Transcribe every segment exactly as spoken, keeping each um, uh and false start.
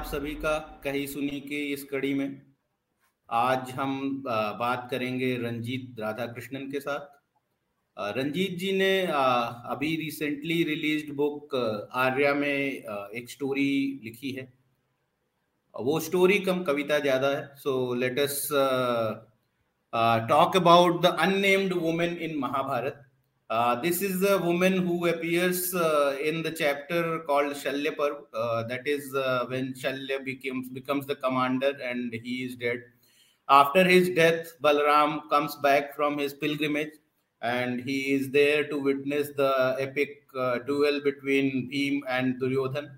आप सभी का कही सुनी के इस कड़ी में। आज हम बात करेंगे रंजीत राधाकृष्णन के साथ। रंजीत जी ने अभी रिसेंटली रिलीज्ड बुक आर्या में एक स्टोरी लिखी है। वो स्टोरी कम कविता ज्यादा है। So let us talk about the unnamed women in Mahabharat. Uh, this is the woman who appears uh, in the chapter called Shalya Parv. Uh, that is uh, when Shalya becomes becomes the commander and he is dead. After his death, Balram comes back from his pilgrimage and he is there to witness the epic uh, duel between Bhim and Duryodhan.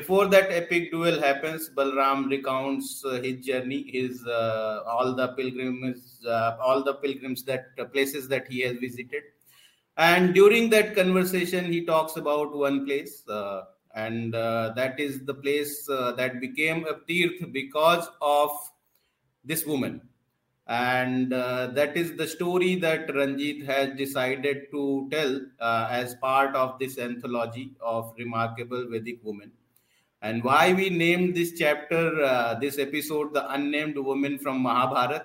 Before that epic duel happens, Balram recounts uh, his journey, his uh, all the pilgrims, uh, all the pilgrims that uh, places that he has visited. And during that conversation, he talks about one place, uh, and uh, that is the place uh, that became a Tirth because of this woman. And uh, that is the story that Ranjit has decided to tell uh, as part of this anthology of remarkable Vedic women. And why we named this chapter, uh, this episode, The Unnamed Woman from Mahabharata,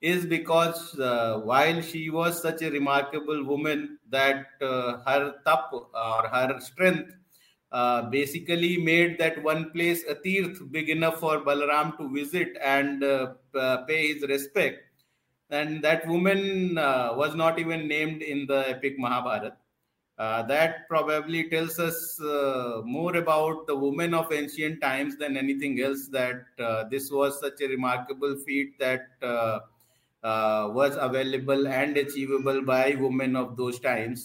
is because uh, while she was such a remarkable woman that uh, her tap or her strength uh, basically made that one place a tirth big enough for Balaram to visit and uh, pay his respect. And that woman uh, was not even named in the epic Mahabharata. Uh, that probably tells us uh, more about the women of ancient times than anything else, that uh, this was such a remarkable feat that uh, Uh, was available and achievable by women of those times.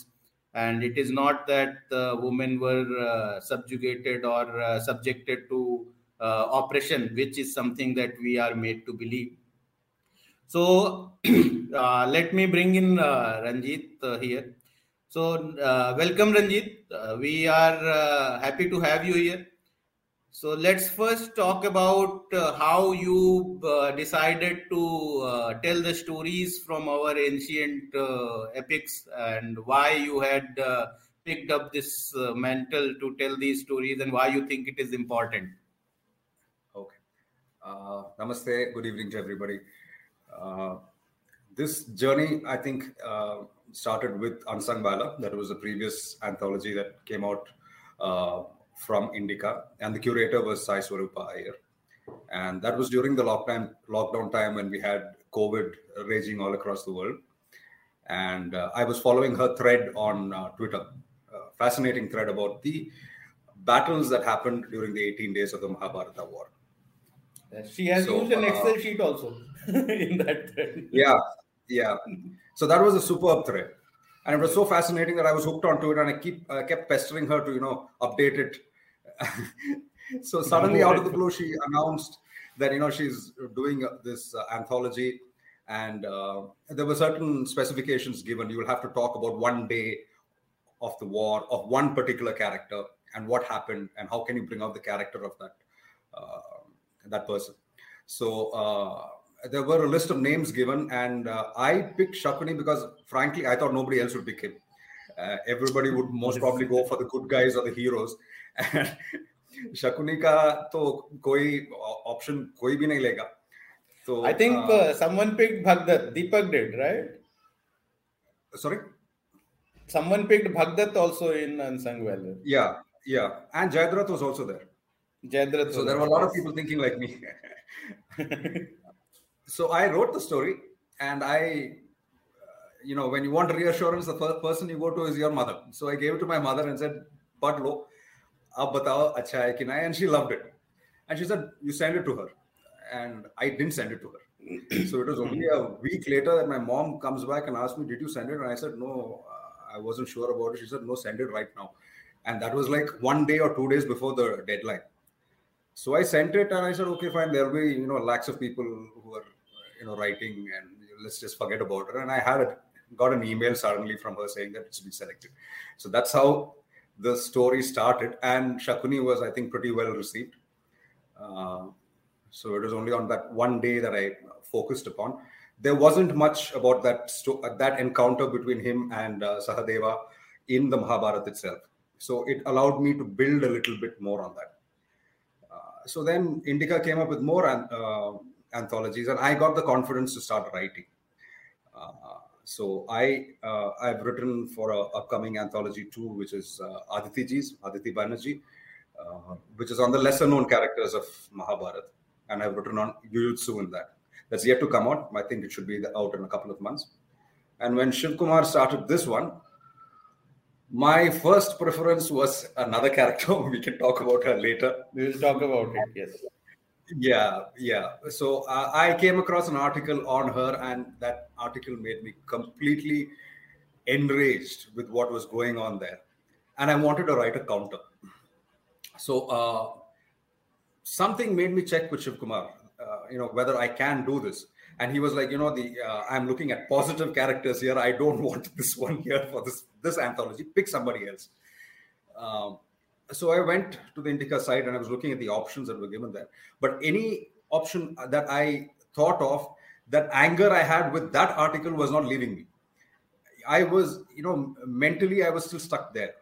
And it is not that the women were uh, subjugated or uh, subjected to uh, oppression, which is something that we are made to believe. So uh, let me bring in uh, Ranjit uh, here. So uh, welcome, Ranjit. Uh, we are uh, happy to have you here. So let's first talk about uh, how you uh, decided to uh, tell the stories from our ancient uh, epics and why you had uh, picked up this uh, mantle to tell these stories and why you think it is important. Okay. Uh, namaste. Good evening to everybody. Uh, this journey, I think, uh, started with Unsung Valor. That was the previous anthology that came out uh, from Indica, and the curator was Sai Swarupa Iyer. And that was during the lockdown, lockdown time when we had COVID raging all across the world. And uh, I was following her thread on uh, Twitter, uh, fascinating thread about the battles that happened during the eighteen days of the Mahabharata war. She has so, used an uh, Excel sheet also in that thread. Yeah, yeah. So that was a superb thread. And it was so fascinating that I was hooked onto it, and I keep uh, kept pestering her to, you know, update it. So suddenly, out of the blue, she announced that, you know, she's doing this uh, anthology, and uh, there were certain specifications given. You will have to talk about one day of the war of one particular character and what happened, and how can you bring out the character of that uh, that person. So uh, there were a list of names given, and uh, I picked Shakuni because, frankly, I thought nobody else would pick him. Uh, everybody would most probably go for the good guys or the heroes. Shakuni का तो कोई option कोई भी नहीं लेगा। तो I think someone picked Bhagadatta, Deepak did, right? Sorry, someone picked Bhagadatta also in Unsung Valor. Yeah, yeah, and Jayadratha was also there. Jayadratha. So there were a lot of people thinking like me. So I wrote the story, and I, you know, when you want reassurance, the first person you go to is your mother. So I gave it to my mother and said, "But lo." आप बताओ अच्छा है कि नहीं, and she loved it, and she said you send it to her, and I didn't send it to her. So it was only a week later that my mom comes back and asks me, did you send it? And I said no, I wasn't sure about it. She said no, send it right now. And that was like one day or two days before the deadline. So I sent it, and I said okay fine, there'll be, you know, lakhs of people who are, you know, writing, and let's just forget about it. And I had got an email suddenly from her saying that it's been selected. So that's how the story started, and Shakuni was, I think, pretty well received. Uh, so it was only on that one day that I focused upon. There wasn't much about that sto- that encounter between him and uh, Sahadeva in the Mahabharata itself. So it allowed me to build a little bit more on that. Uh, so then Indica came up with more an, uh, anthologies, and I got the confidence to start writing. Uh, so I uh, I've written for an upcoming anthology too, which is uh, Aditi Ji's, Aditi Banerjee, uh, which is on the lesser known characters of Mahabharata, and I've written on Yuyutsu in that. That's yet to come out. I think it should be out in a couple of months. And when Shiv Kumar started this one, my first preference was another character. We can talk about her later. We will talk about it, yes. Yeah, yeah. So uh, I came across an article on her, and that article made me completely enraged with what was going on there. And I wanted to write a counter. So uh, something made me check with Shiv Kumar, uh, you know, whether I can do this. And he was like, you know, the uh, I'm looking at positive characters here. I don't want this one here for this this anthology. Pick somebody else. Um, so I went to the Indica site and I was looking at the options that were given there. But any option that I thought of, that anger I had with that article was not leaving me. I was, you know, mentally I was still stuck there.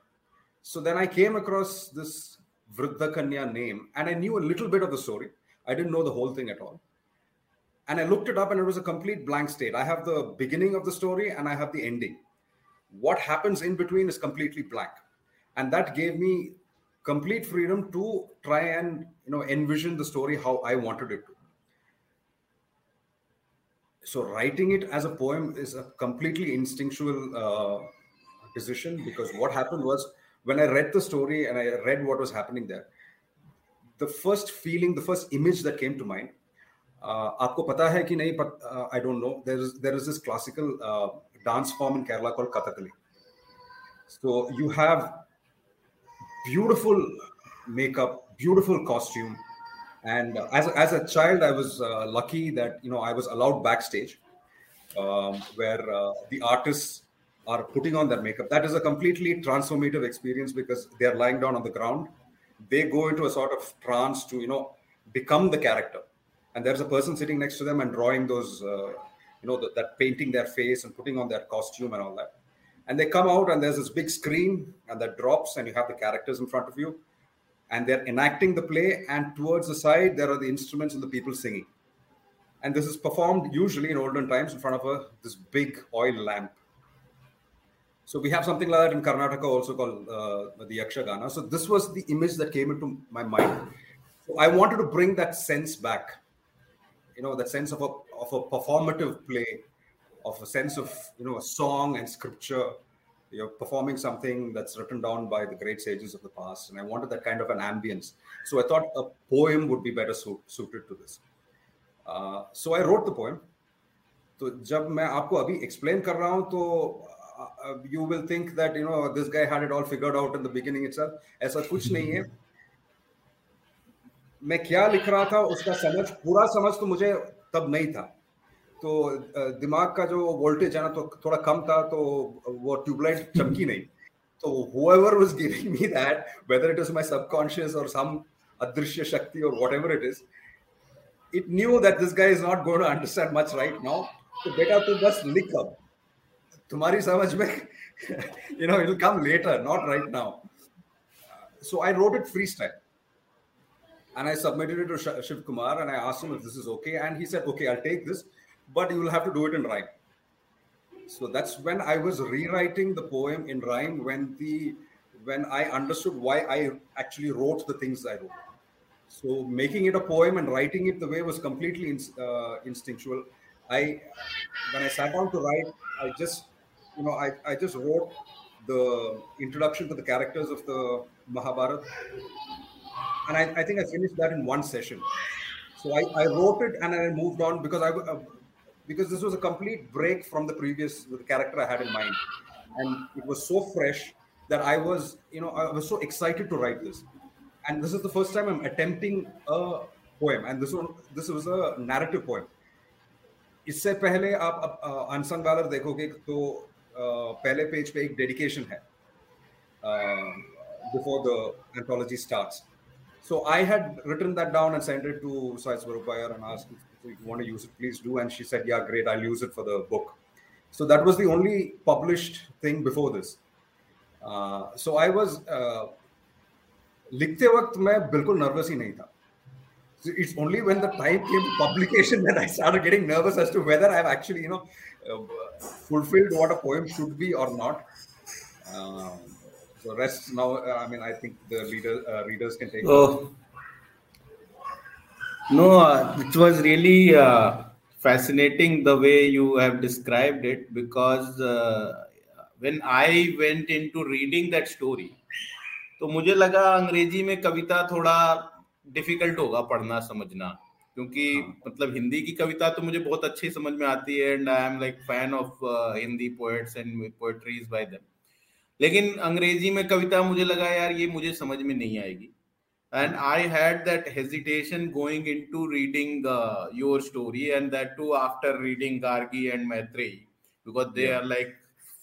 So then I came across this Vriddhakanya name, and I knew a little bit of the story. I didn't know the whole thing at all. And I looked it up, and it was a complete blank state. I have the beginning of the story and I have the ending. What happens in between is completely blank. And that gave me complete freedom to try and, you know, envision the story how I wanted it to. So writing it as a poem is a completely instinctual uh, decision, because what happened was, when I read the story and I read what was happening there, the first feeling, the first image that came to mind, आपको पता है कि नहीं, I don't know, there is there is this classical uh, dance form in Kerala called Kathakali. So you have beautiful makeup, beautiful costume, and uh, as as a child, I was uh, lucky that, you know, I was allowed backstage um, where uh, the artists are putting on their makeup. That is a completely transformative experience, because they are lying down on the ground, they go into a sort of trance to, you know, become the character. And there's a person sitting next to them and drawing those, uh, you know, the, that painting their face and putting on their costume and all that. And they come out and there's this big screen and that drops and you have the characters in front of you. And they're enacting the play, and towards the side, there are the instruments and the people singing. And this is performed usually in olden times in front of a, this big oil lamp. So we have something like that in Karnataka also called uh, the Yakshagana. So this was the image that came into my mind. So I wanted to bring that sense back. You know, that sense of a of a performative play, of a sense of, you know, a song and scripture. You're performing something that's written down by the great sages of the past. And I wanted that kind of an ambience. So I thought a poem would be better su- suited to this. Uh, so I wrote the poem. So jab main aapko abhi explain kar raha hoon, to you will think that, you know, this guy had it all figured out in the beginning itself. Aisa kuch nahi hai. मैं क्या लिख रहा था उसका समझ पूरा समझ तो मुझे तब नहीं था, तो दिमाग का जो वोल्टेज है ना तो थोड़ा कम था, तो वो ट्यूबलाइट चमकी नहीं. तो whoever was giving me that, whether it was my subconscious or some adrishya shakti or whatever it is, it knew that this guy is not going to understand much right now. So बेटा तू बस लिख, अब तुम्हारी समझ में, you know, it will come later, not right now. So I wrote it freestyle. And I submitted it to Shiv Kumar and I asked him if this is okay. And he said, okay, I'll take this, but you will have to do it in rhyme. So that's when I was rewriting the poem in rhyme, when the when I understood why I actually wrote the things I wrote. So making it a poem and writing it the way was completely in, uh, instinctual. I when I sat down to write, I just, you know, I, I just wrote the introduction to the characters of the Mahabharata. And I, I think I finished that in one session. So I, I wrote it and I moved on, because I uh, because this was a complete break from the previous the character I had in mind, and it was so fresh that I was you know I was so excited to write this. And this is the first time I'm attempting a poem, and this one this was a narrative poem. इससे पहले आप Unsung Valor देखोगे तो पहले page पे एक dedication है before the anthology starts. So I had written that down and sent it to Sai Swarupa Iyer and asked if you want to use it, please do. And she said, yeah, great, I'll use it for the book. So that was the only published thing before this. Uh, so I was... Uh, लिखते वक्त मैं बिल्कुल nervous ही नहीं था. So it's only when the time came to publication that I started getting nervous as to whether I've actually, you know, uh, fulfilled what a poem should be or not. Um, so rest now, uh, I mean, I think the reader, uh, readers can take oh. it. No, uh, it was really uh, fascinating the way you have described it, because uh, when I went into reading that story, तो मुझे लगा अंग्रेजी में कविता थोड़ा difficult होगा पढ़ना समझना, क्योंकि मतलब हिंदी की कविता तो मुझे बहुत अच्छी समझ में आती है, and I am like fan of Hindi poets and poetries by them, लेकिन अंग्रेजी में कविता मुझे लगा यार ये मुझे समझ में नहीं आएगी, and I had that hesitation going into reading your story, and that too after reading Gargi and Maitreyi, because they are like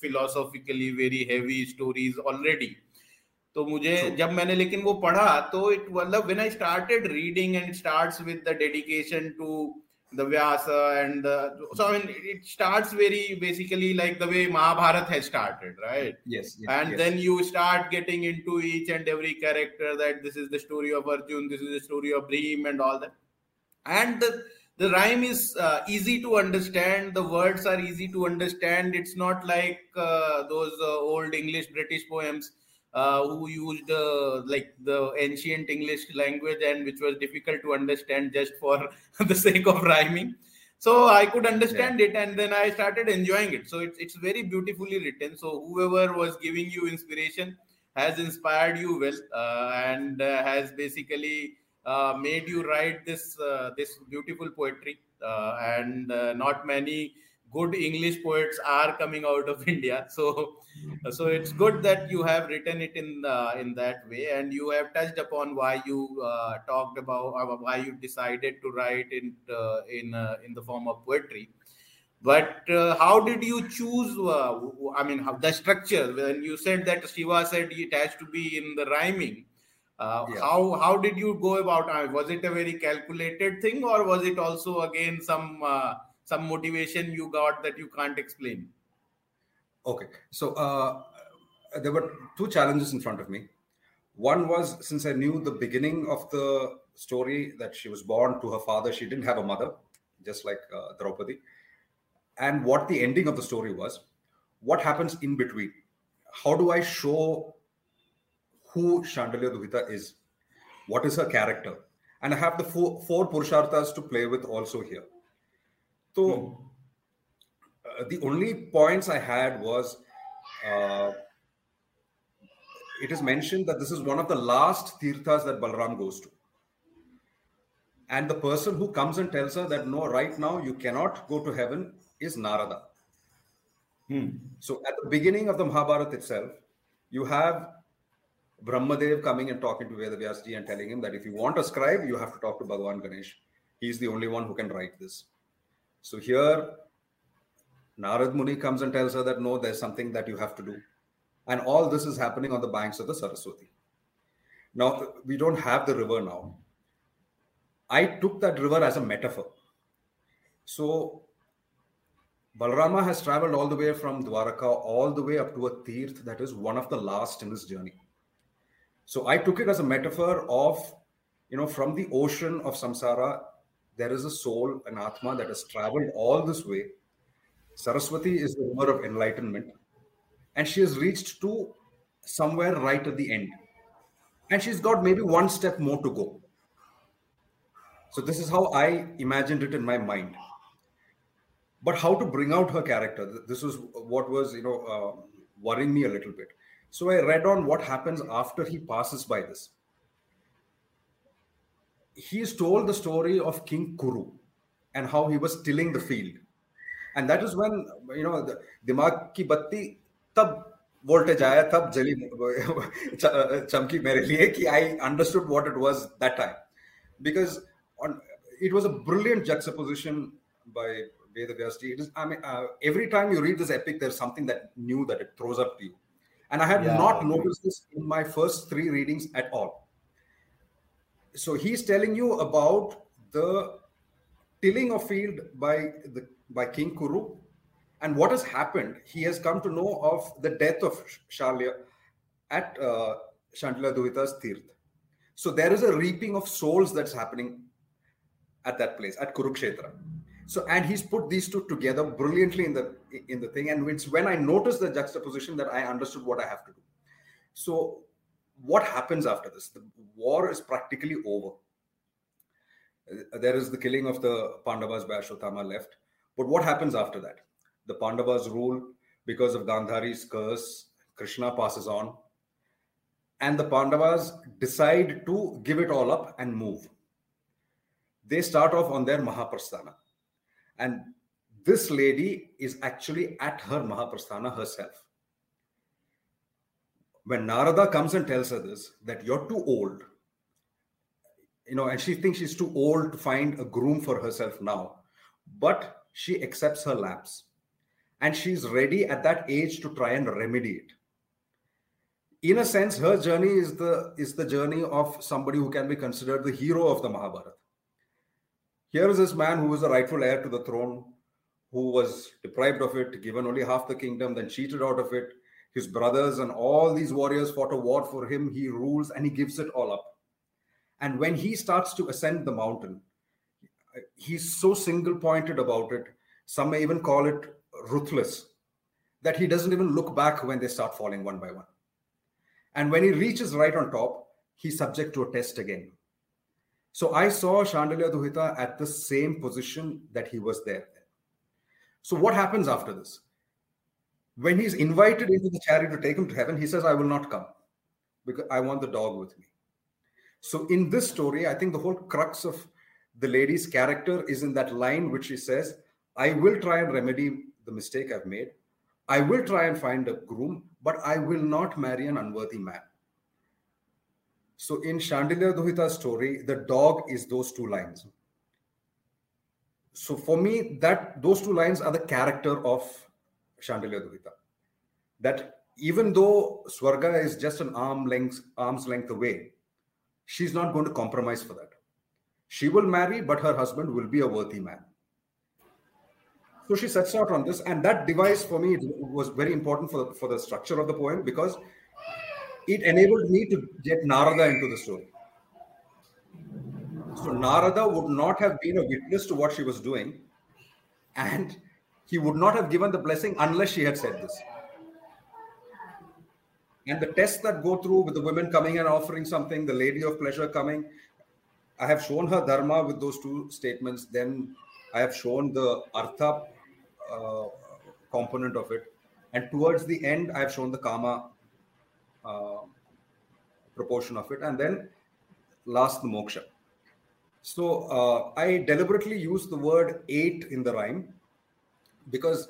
philosophically very heavy stories already. तो मुझे so, जब मैंने लेकिन वो पढ़ा तो इट मतलब when I started reading and starts with the dedication to the Vyasa and so I mean it starts very basically like the way Mahabharat has started, right? Yes. And then you start getting into each and every character that this is the story of Arjun, this is the story of Bhim and all that, and the the rhyme is uh, easy to understand, the words are easy to understand, it's not like uh, those uh, old English British poems uh, who used uh, like the ancient English language and which was difficult to understand just for the sake of rhyming. So I could understand yeah. it, and then I started enjoying it. So it's it's very beautifully written. So whoever was giving you inspiration has inspired you well uh, and uh, has basically Uh, made you write this uh, this beautiful poetry, uh, and uh, not many good English poets are coming out of India, so so it's good that you have written it in uh, in that way, and you have touched upon why you uh, talked about uh, why you decided to write in uh, in uh, in the form of poetry. But uh, how did you choose? Uh, I mean, how, the structure, when you said that Shiva said it has to be in the rhyming. Uh, yeah. How how did you go about? Uh, was it a very calculated thing, or was it also again some uh, some motivation you got that you can't explain? Okay, so uh, there were two challenges in front of me. One was, since I knew the beginning of the story that she was born to her father, she didn't have a mother, just like uh, Draupadi, and what the ending of the story was. What happens in between? How do I show who Shandilya Duhita is, what is her character? And I have the four, four Purusharthas to play with also here. So hmm. uh, the only points I had was, uh, it is mentioned that this is one of the last Tirthas that Balram goes to. And the person who comes and tells her that, no, right now you cannot go to heaven is Narada. Hmm. So at the beginning of the Mahabharata itself, you have Brahmadev coming and talking to Vedavyasji and telling him that if you want a scribe, you have to talk to Bhagavan Ganesh. He is the only one who can write this. So here, Narad Muni comes and tells her that, no, there's something that you have to do. And all this is happening on the banks of the Saraswati. Now, we don't have the river now. I took that river as a metaphor. So Balarama has traveled all the way from Dwaraka, all the way up to a Tirth that is one of the last in his journey. So I took it as a metaphor of, you know, from the ocean of samsara, there is a soul, an atma that has traveled all this way. Saraswati is the river of enlightenment. And she has reached to somewhere right at the end. And she's got maybe one step more to go. So this is how I imagined it in my mind. But how to bring out her character? This was what was, you know, uh, worrying me a little bit. So I read on what happens after he passes by this. He is told the story of King Kuru and how he was tilling the field. And that is when, you know, the dimag ki batti tab voltage aaya, tab jali chamki mere liye ki I understood what it was that time. Because on, it was a brilliant juxtaposition by Vedavyasji. It is, I mean, uh, every time you read this epic, there's something that new that it throws up to you. And I had yeah, not okay. noticed this in my first three readings at all. So he's telling you about the tilling of field by the by King Kuru. And what has happened, he has come to know of the death of Shalya at uh, Shandila Duhita's Tirth. So there is a reaping of souls that's happening at that place, at Kurukshetra. So, and he's put these two together brilliantly in the in the thing. And it's when I noticed the juxtaposition that I understood what I have to do. So what happens after this? The war is practically over. There is the killing of the Pandavas by Ashwatthama left. But what happens after that? The Pandavas rule because of Gandhari's curse. Krishna passes on. And the Pandavas decide to give it all up and move. They start off on their Mahaprasthana. And this lady is actually at her Mahaprasthana herself. When Narada comes and tells her this, that you're too old, you know, and she thinks she's too old to find a groom for herself now, but she accepts her lapse. And she's ready at that age to try and remedy it. In a sense, her journey is the, is the journey of somebody who can be considered the hero of the Mahabharata. Here is this man who was the rightful heir to the throne, who was deprived of it, given only half the kingdom, then cheated out of it. His brothers and all these warriors fought a war for him. He rules and he gives it all up. And when he starts to ascend the mountain, he's so single-pointed about it, some may even call it ruthless, that he doesn't even look back when they start falling one by one. And when he reaches right on top, he's subject to a test again. So I saw Shandilya Duhita at the same position that he was there. So what happens after this? When he's invited into the chariot to take him to heaven, he says, I will not come because I want the dog with me. So in this story, I think the whole crux of the lady's character is in that line which she says, I will try and remedy the mistake I've made. I will try and find a groom, but I will not marry an unworthy man. So in Shandilya Duhita's story, the dog is those two lines. So for me, that those two lines are the character of Shandilya Duhita. That even though Swarga is just an arm length, arm's length away, she's not going to compromise for that. She will marry, but her husband will be a worthy man. So she sets out on this, and that device for me was very important for the, for the structure of the poem, because it enabled me to get Narada into the story. So Narada would not have been a witness to what she was doing, and he would not have given the blessing unless she had said this. And the tests that go through with the women coming and offering something, the lady of pleasure coming, I have shown her dharma with those two statements. Then I have shown the artha uh, component of it. And towards the end, I have shown the kama Uh, proportion of it, and then last the moksha. So uh, I deliberately use the word eight in the rhyme, because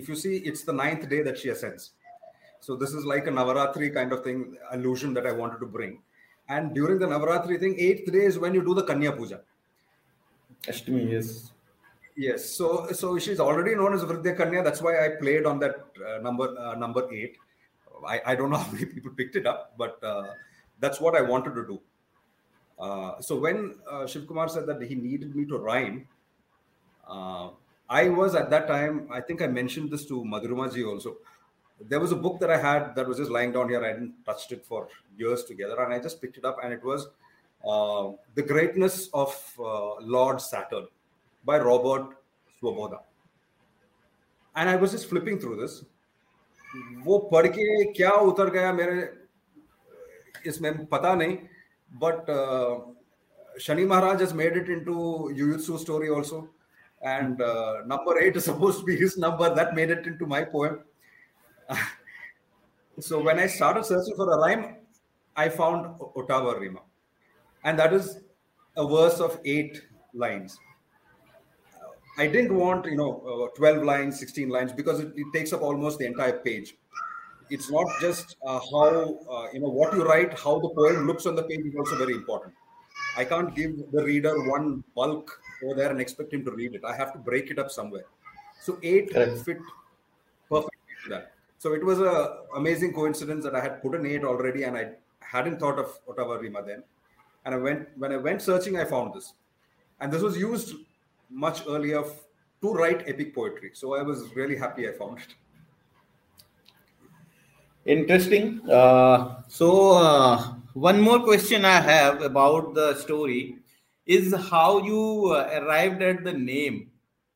if you see, it's the ninth day that she ascends. So this is like a Navaratri kind of thing, allusion that I wanted to bring. And during the Navaratri thing, eighth day is when you do the Kanya Puja. Ashtami, yes. Yes. So so she's already known as Vriddhakanya. That's why I played on that uh, number uh, number eight. I, I don't know how many people picked it up, but uh, that's what I wanted to do. Uh, so when uh, Shiv Kumar said that he needed me to rhyme, uh, I was at that time, I think I mentioned this to Madhurumaji also. There was a book that I had that was just lying down here. I didn't touch it for years together, and I just picked it up, and it was uh, The Greatness of uh, Lord Saturn by Robert Swoboda. And I was just flipping through this. वो पढ़ के क्या उतर गया मेरे इसमें पता नहीं, but uh, Shani Maharaj has made it into Yuyutsu story also, and uh, number eight is supposed to be his number. That made it into my poem. So when I started searching for a rhyme, I found Ottava Rima, and that is a verse of eight lines. I didn't want, you know, uh, twelve lines, sixteen lines, because it, it takes up almost the entire page. It's not just uh, how, uh, you know, what you write, how the poem looks on the page is also very important. I can't give the reader one bulk over there and expect him to read it. I have to break it up somewhere. So eight Correct. Fit perfectly to that. So it was a amazing coincidence that I had put an eight already, and I hadn't thought of Ottava Rima then. And I went when I went searching, I found this. And this was used much earlier f- to write epic poetry. So I was really happy I found it. Interesting. Uh, so uh, one more question I have about the story. is how you uh, arrived at the name,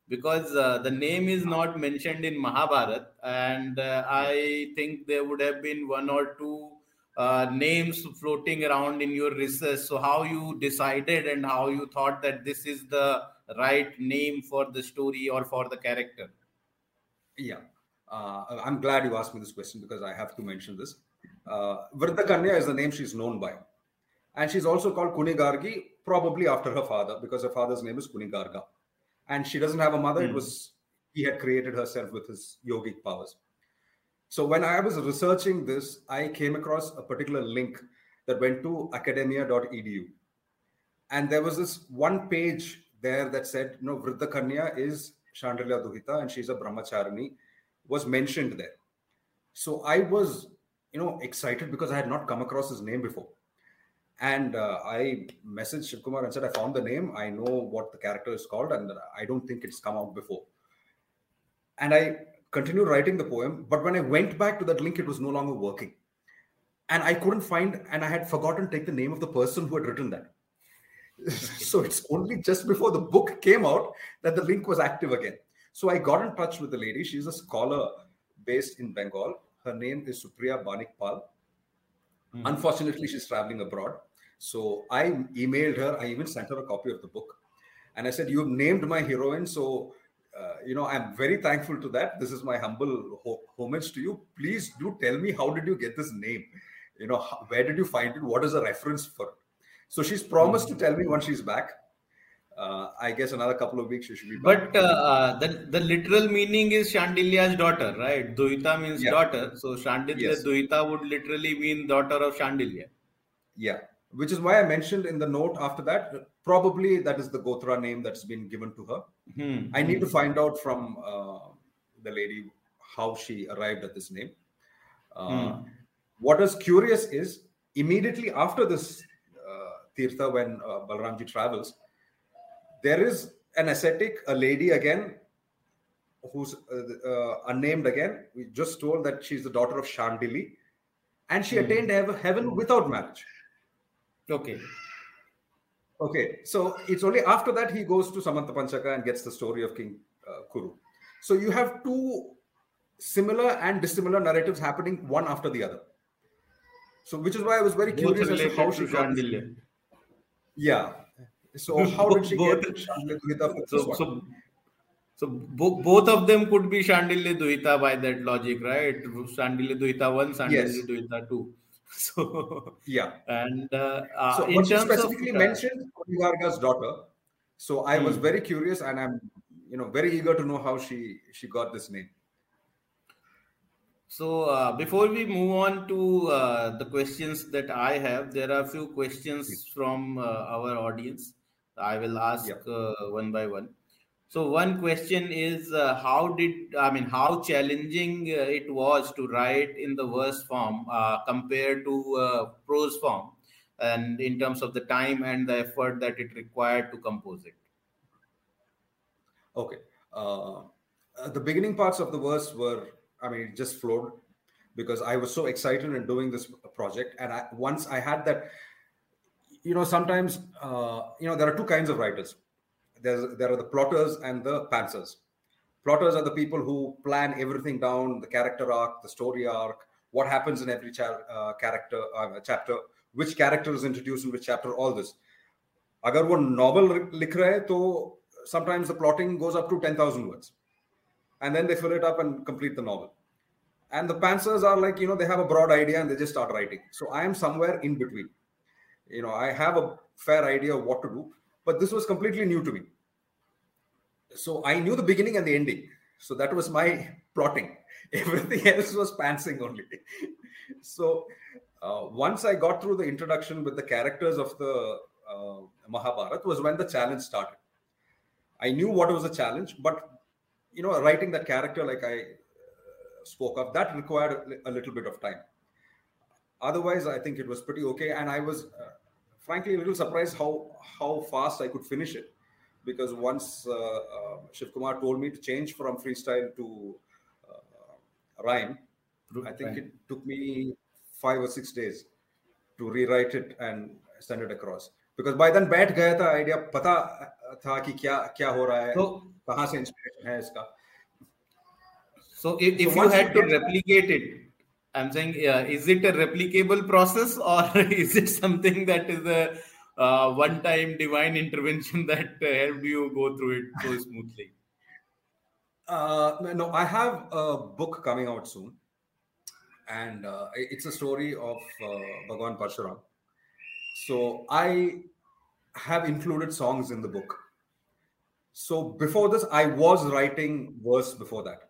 because uh, the name is not mentioned in Mahabharata, and uh, I think there would have been one or two uh, names floating around in your research. So how you decided and how you thought that this is the right name for the story or for the character? Yeah, uh, I'm glad you asked me this question because I have to mention this. Uh, Vriddhakanya is the name she's known by. And she's also called Kunigargi, probably after her father, because her father's name is Kunigarga. And she doesn't have a mother. Mm. It was, he had created herself with his yogic powers. So when I was researching this, I came across a particular link that went to academia dot e d u. And there was this one page there that said, no, Vriddhakanya is Shandilya Duhita and she's a brahmacharini, was mentioned there. So I was, you know, excited because I had not come across his name before. And uh, I messaged Shiv Kumar and said, I found the name. I know what the character is called and I don't think it's come out before. And I continued writing the poem. But when I went back to that link, it was no longer working. And I couldn't find, and I had forgotten to take the name of the person who had written that. So it's only just before the book came out that the link was active again. So I got in touch with the lady. She's a scholar based in Bengal. Her name is Supriya Banikpal. Mm-hmm. Unfortunately, she's traveling abroad. So I emailed her, I even sent her a copy of the book. And I said, you've named my heroine. So, uh, you know, I'm very thankful to that. This is my humble ho- homage to you. Please do tell me, how did you get this name? You know, how, where did you find it? What is the reference for it? So she's promised mm-hmm. to tell me once she's back. Uh, I guess another couple of weeks she should be back. But uh, the, the literal meaning is Shandilya's daughter, right? Duhita means yeah. daughter. So Shandilya yes. Duhita would literally mean daughter of Shandilya. Yeah. Which is why I mentioned in the note after that, probably that is the Gotra name that's been given to her. Hmm. I need to find out from uh, the lady how she arrived at this name. Uh, hmm. What is curious is, immediately after this uh, Tirtha, when uh, Balramji travels, there is an ascetic, a lady again, who's uh, uh, unnamed again. We just told that she's the daughter of Shandili. And she mm. attained heaven without marriage. Okay. Okay. So it's only after that he goes to Samantapanchaka and gets the story of King uh, Kuru. So you have two similar and dissimilar narratives happening one after the other. So which is why I was very Both curious as to how she got this. Yeah. So how did she both, get Shandilya Duhita for this so, one? So, so bo- both of them could be Shandilya Duhita by that logic, right? Shandilya Duhita one, Shandilya yes. Duhita two. So yeah, and uh, so in terms specifically of, mentioned Kunigarga's daughter. So I hmm. was very curious, and I'm you know very eager to know how she she got this name. So uh, before we move on to uh, the questions that I have, there are a few questions from uh, our audience. I will ask yep. uh, one by one. So one question is, uh, how did, I mean, how challenging uh, it was to write in the verse form uh, compared to uh, prose form, and in terms of the time and the effort that it required to compose it? Okay. Uh, the beginning parts of the verse were, I mean, it just flowed because I was so excited in doing this project. And I, once I had that, you know, sometimes, uh, you know, there are two kinds of writers. There's, there are the plotters and the pantsers. Plotters are the people who plan everything down, the character arc, the story arc, what happens in every cha- uh, character uh, chapter, which character is introduced in which chapter, all this. Agar wo novel likh rahe hai, toh sometimes the plotting goes up to ten thousand words. And then they fill it up and complete the novel. And the pantsers are like, you know, they have a broad idea and they just start writing. So I am somewhere in between. You know, I have a fair idea of what to do, but this was completely new to me. So I knew the beginning and the ending. So that was my plotting. Everything else was pantsing only. So uh, once I got through the introduction with the characters of the uh, Mahabharata was when the challenge started. I knew what was the challenge, but you know, writing that character, like I spoke of, that required a little bit of time. Otherwise, I think it was pretty okay. And I was, uh, frankly, a little surprised how, how fast I could finish it. Because once uh, uh, Shiv Kumar told me to change from freestyle to uh, rhyme, I think it took me five or six days to rewrite it and send it across. because by then बैठ गया था idea, पता था कि क्या क्या हो रहा है, so, कहाँ से इंस्पिरेशन है इसका. So if, so if you had to replicate it, I'm saying, uh, is it a replicable process or is it something that is a uh, one-time divine intervention that uh, helped you go through it so smoothly? Uh, no, I have a book coming out soon. And uh, it's a story of uh, Bhagwan Parshuram. So I have included songs in the book. So before this, I was writing verse before that.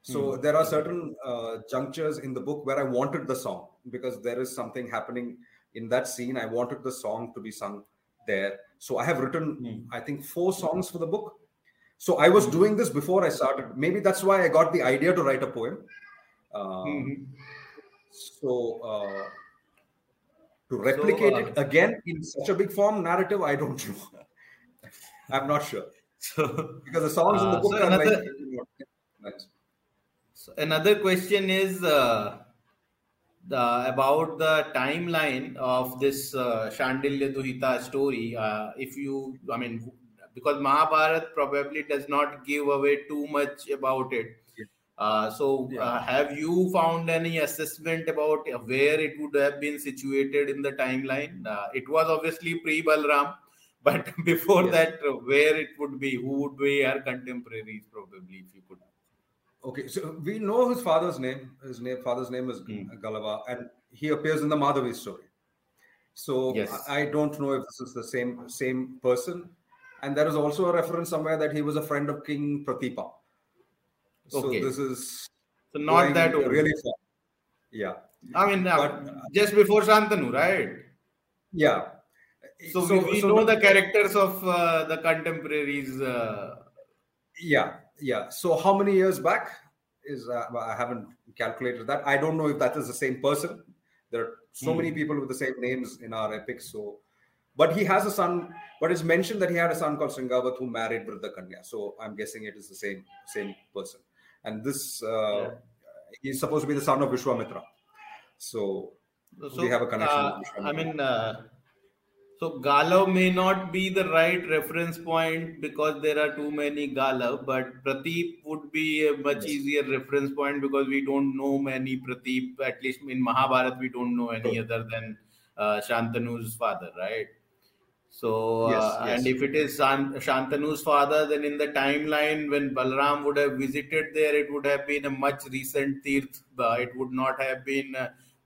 So mm-hmm. there are certain uh, junctures in the book where I wanted the song, because there is something happening in that scene. I wanted the song to be sung there. So I have written, mm-hmm. I think, four songs for the book. So I was mm-hmm. doing this before I started. Maybe that's why I got the idea to write a poem. Uh, mm-hmm. So uh, to replicate so, uh, it again in such a big form narrative, I don't know. I'm not sure. So, because the songs uh, in the book so are another, like... You know, so another question is uh, the, about the timeline of this uh, Shandilya Duhita story. Uh, if you, I mean, because Mahabharata probably does not give away too much about it. Uh, so yeah. uh, have you found any assessment about where it would have been situated in the timeline? Uh, it was obviously pre-Balram, but before yes. that, uh, where it would be, who would be our contemporaries probably, if you could. Okay, so we know his father's name. His name, father's name is mm. Galava, and he appears in the Madhavi story. So yes. I, I don't know if this is the same, same person. And there is also a reference somewhere that he was a friend of King Pratipa. So okay. this is so not that old. Really fun. Yeah. I mean, but, uh, just before Shantanu, right? Yeah. So, so we, we so know the, the characters of uh, the contemporaries. Uh... Yeah, yeah. So how many years back is? Uh, I haven't calculated that. I don't know if that is the same person. There are so hmm. many people with the same names in our epics. So, but he has a son. But it's mentioned that he had a son called Sringavat who married Vriddhakanya. So I'm guessing it is the same same person. And this, uh, yeah. he's supposed to be the son of Vishwamitra. So, so we have a connection uh, with Vishwamitra. I mean, uh, so Galav may not be the right reference point because there are too many Galav, but Prateep would be a much yes. easier reference point because we don't know many Prateep, at least in Mahabharata, we don't know any other than uh, Shantanu's father, right? So, yes, uh, yes. and if it is Shantanu's father, then in the timeline when Balram would have visited there, it would have been a much recent Tirth. Uh, it would not have been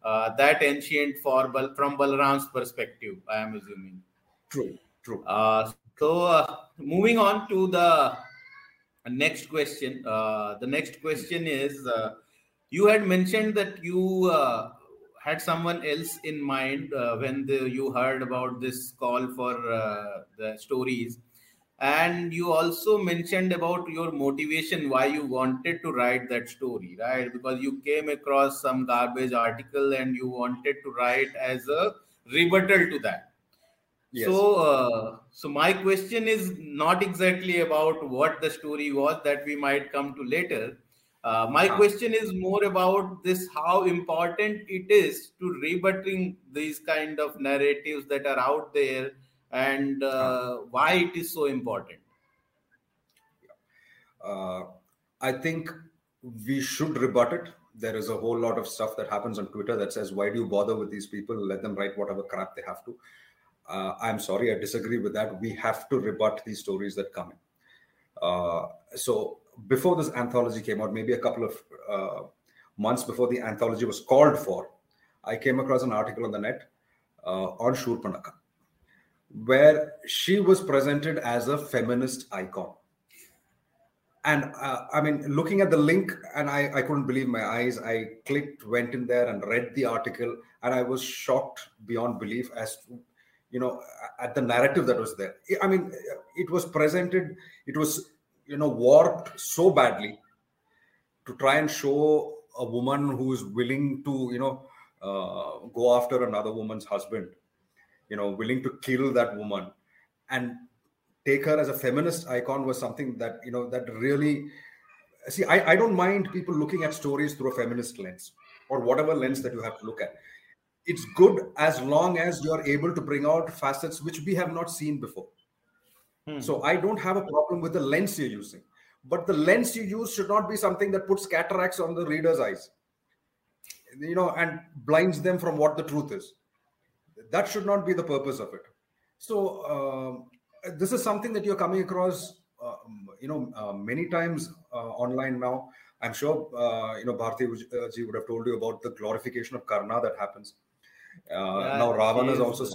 uh, that ancient for Bal- from Balram's perspective, I am assuming. True, true. Uh, so, uh, moving on to the next question. Uh, the next question is, uh, you had mentioned that you... Uh, had someone else in mind uh, when the, you heard about this call for uh, the stories. And you also mentioned about your motivation, why you wanted to write that story, right? Because you came across some garbage article and you wanted to write as a rebuttal to that. Yes. So, uh, so my question is not exactly about what the story was, that we might come to later. Uh, my uh-huh. question is more about this, how important it is to rebutting these kind of narratives that are out there and uh, uh-huh. why it is so important. Uh, I think we should rebut it. There is a whole lot of stuff that happens on Twitter that says, why do you bother with these people? Let them write whatever crap they have to. Uh, I'm sorry, I disagree with that. We have to rebut these stories that come in. Uh, so, before this anthology came out, maybe a couple of uh, months before the anthology was called for, I came across an article on the net uh, on Shurpanakha, where she was presented as a feminist icon. And uh, I mean, looking at the link, and I, I couldn't believe my eyes. I clicked, went in there and read the article, and I was shocked beyond belief as to, you know, at the narrative that was there. I mean, it was presented, it was... you know, warped so badly to try and show a woman who is willing to, you know, uh, go after another woman's husband, you know, willing to kill that woman and take her as a feminist icon was something that, you know, that really, see, I, I don't mind people looking at stories through a feminist lens or whatever lens that you have to look at. it's good as long as you're able to bring out facets which we have not seen before. Hmm. So I don't have a problem with the lens you're using. But the lens you use should not be something that puts cataracts on the reader's eyes, you know, and blinds them from what the truth is. That should not be the purpose of it. So uh, this is something that you're coming across, uh, you know, uh, many times uh, online now. I'm sure, uh, you know, Bharti would have told you about the glorification of Karna that happens. Uh, yeah, now Ravana is also...